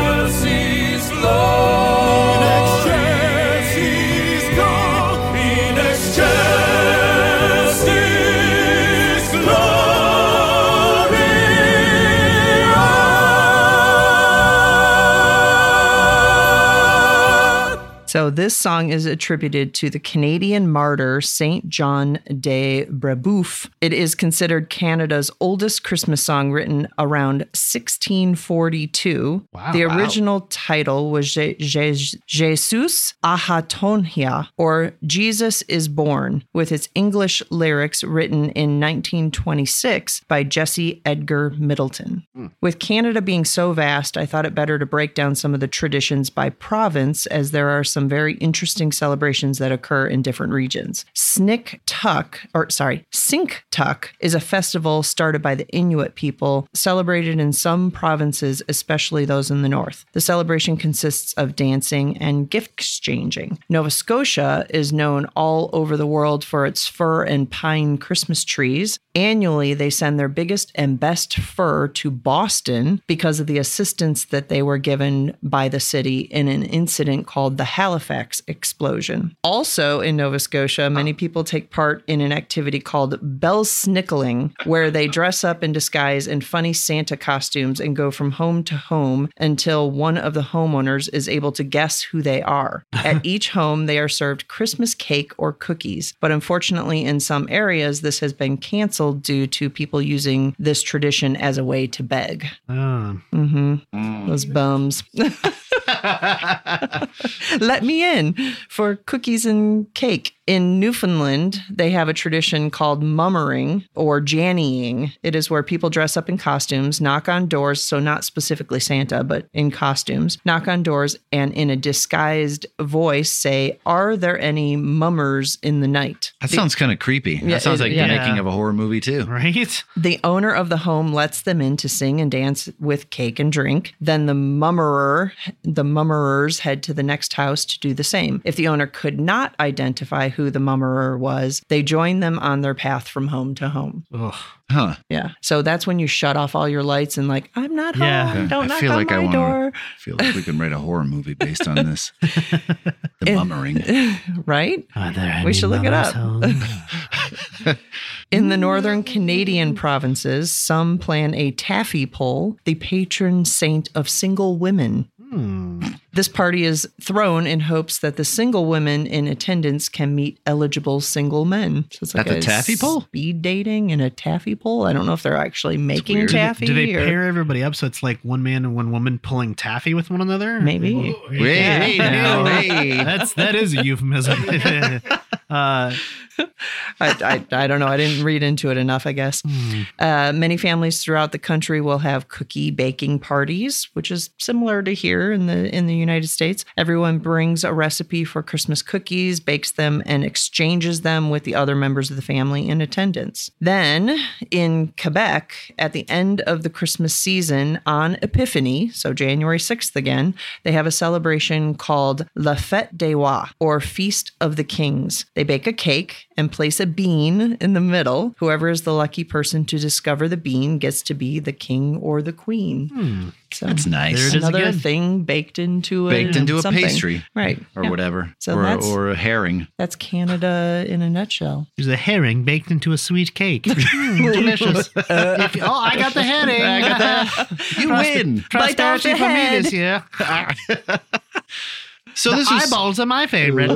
So this song is attributed to the Canadian martyr, Saint John de Brebeuf. It is considered Canada's oldest Christmas song, written around sixteen forty-two. Wow, the original wow. title was Je- Je- Jesus Ahatonia, or Jesus is Born, with its English lyrics written in nineteen twenty-six by Jesse Edgar Middleton. Mm. With Canada being so vast, I thought it better to break down some of the traditions by province, as there are some very interesting celebrations that occur in different regions. Snik Tuk, or sorry, Sink Tuk, is a festival started by the Inuit people, celebrated in some provinces, especially those in the north. The celebration consists of dancing and gift exchanging. Nova Scotia is known all over the world for its fir and pine Christmas trees. Annually, they send their biggest and best fir to Boston because of the assistance that they were given by the city in an incident called the Halifax explosion. Also in Nova Scotia, many people take part in an activity called belsnickling, where they dress up in disguise in funny Santa costumes and go from home to home until one of the homeowners is able to guess who they are. At each home, they are served Christmas cake or cookies, but unfortunately in some areas, this has been canceled due to people using this tradition as a way to beg. Oh. Mm-hmm. Mm. Those bums. Let me in for cookies and cake. In Newfoundland, they have a tradition called mummering or jannying. It is where people dress up in costumes, knock on doors, so not specifically Santa, but in costumes, knock on doors, and in a disguised voice say, "Are there any mummers in the night?" That the, sounds kind of creepy. Yeah, that sounds it, like yeah. the making of a horror movie too. Right? The owner of the home lets them in to sing and dance with cake and drink. Then the mummerer, the mummerers head to the next house to do the same. If the owner could not identify who the mummerer was, they join them on their path from home to home. Ugh. Huh. Yeah. So that's when you shut off all your lights and like, I'm not home. Yeah. Don't I knock feel on like my I wanna, door. I feel like we can write a horror movie based on this. The it, mummering. Right? Are there we should look it up. In the northern Canadian provinces, some plan a taffy pole, the patron saint of single women. Hmm. This party is thrown in hopes that the single women in attendance can meet eligible single men. So it's like at the taffy pole? Speed dating in a taffy pole. I don't know if they're actually making taffy. Do they, do they or... pair everybody up so it's like one man and one woman pulling taffy with one another? Maybe. Whoa, yeah. Hey, yeah. Hey. That's, that is a euphemism. uh, I, I, I don't know. I didn't read into it enough, I guess. Mm. Uh, many families throughout the country will have cookie baking parties, which is similar to here in the in the United States. Everyone brings a recipe for Christmas cookies, bakes them, and exchanges them with the other members of the family in attendance. Then in Quebec, at the end of the Christmas season on Epiphany, so January sixth again, they have a celebration called La Fête des Rois, or Feast of the Kings. They bake a cake and place a bean in the middle. Whoever is the lucky person to discover the bean gets to be the king or the queen. Hmm. So that's nice. There it is another again. thing baked into a baked into a something. pastry, right, or yeah. whatever, so or, that's, or a herring. That's Canada in a nutshell. There's a herring baked into a sweet cake. Mm, delicious. uh, if, oh, I got the herring. I got the, you Prosper, win. Prosperity for head. me this year. So the this was, eyeballs are my favorite.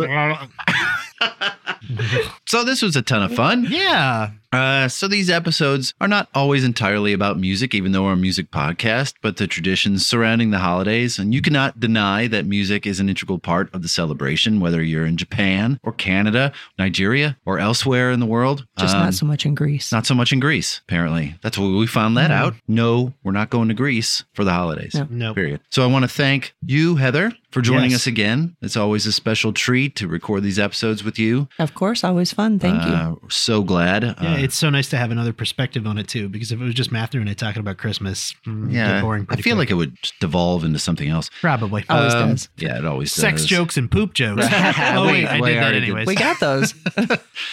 So this was a ton of fun. Yeah. Uh, so these episodes are not always entirely about music, even though we're a music podcast, but the traditions surrounding the holidays. And you cannot deny that music is an integral part of the celebration, whether you're in Japan or Canada, Nigeria, or elsewhere in the world. Just um, not so much in Greece. Not so much in Greece, apparently. That's what we found that mm. out. No, we're not going to Greece for the holidays. No. Nope. Period. So I want to thank you, Heather, for joining yes. us again. It's always a special treat to record these episodes with you. Of course. Always fun. Thank uh, you. So glad. Yeah. Uh, it's so nice to have another perspective on it, too, because if it was just Matthew and I talking about Christmas, mm, yeah, boring I feel quick. like it would devolve into something else. Probably. Always um, does. Yeah, it always does. Sex jokes and poop jokes. oh, wait, I did that anyways. We got those.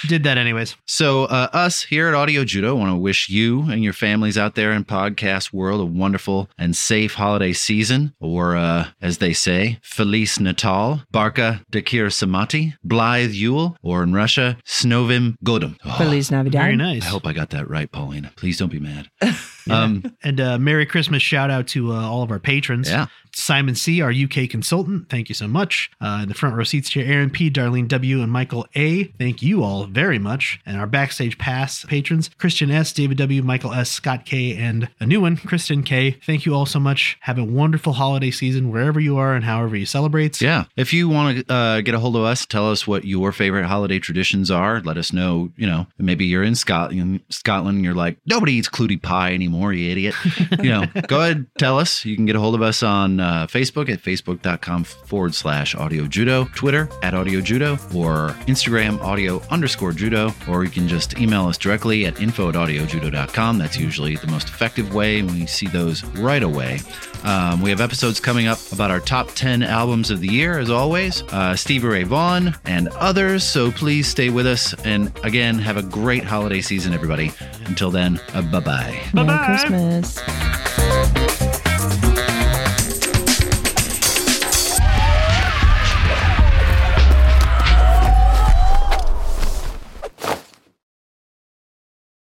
Did that anyways. So uh, us here at Audio Judo want to wish you and your families out there in podcast world a wonderful and safe holiday season, or uh, as they say, Feliz Natal, Barca de Kir Samati, Blythe Yule, or in Russia, Snovim Godom. Oh, Feliz Navidad. Very nice. I hope I got that right, Paulina. Please don't be mad. Yeah. Um, and uh, Merry Christmas shout out to uh, all of our patrons. Yeah. Simon C., our U K consultant. Thank you so much. Uh, in the front row seats here, Aaron P., Darlene W., and Michael A. Thank you all very much. And our backstage pass patrons, Christian S., David W., Michael S., Scott K., and a new one, Kristen K. Thank you all so much. Have a wonderful holiday season wherever you are and however you celebrate. Yeah. If you want to uh, get a hold of us, tell us what your favorite holiday traditions are. Let us know, you know, maybe you're in Scotland, Scotland and you're like, nobody eats clootie pie anymore, you idiot. You know, go ahead, tell us. You can get a hold of us on Uh, Facebook at facebook.com forward slash audio judo, Twitter at audio judo, or Instagram audio underscore judo, or you can just email us directly at info at audiojudo.com. That's usually the most effective way. We see those right away. Um, we have episodes coming up about our top ten albums of the year, as always, uh, Stevie Ray Vaughan and others. So please stay with us. And again, have a great holiday season, everybody. Until then, uh, bye-bye. Merry bye-bye. Christmas.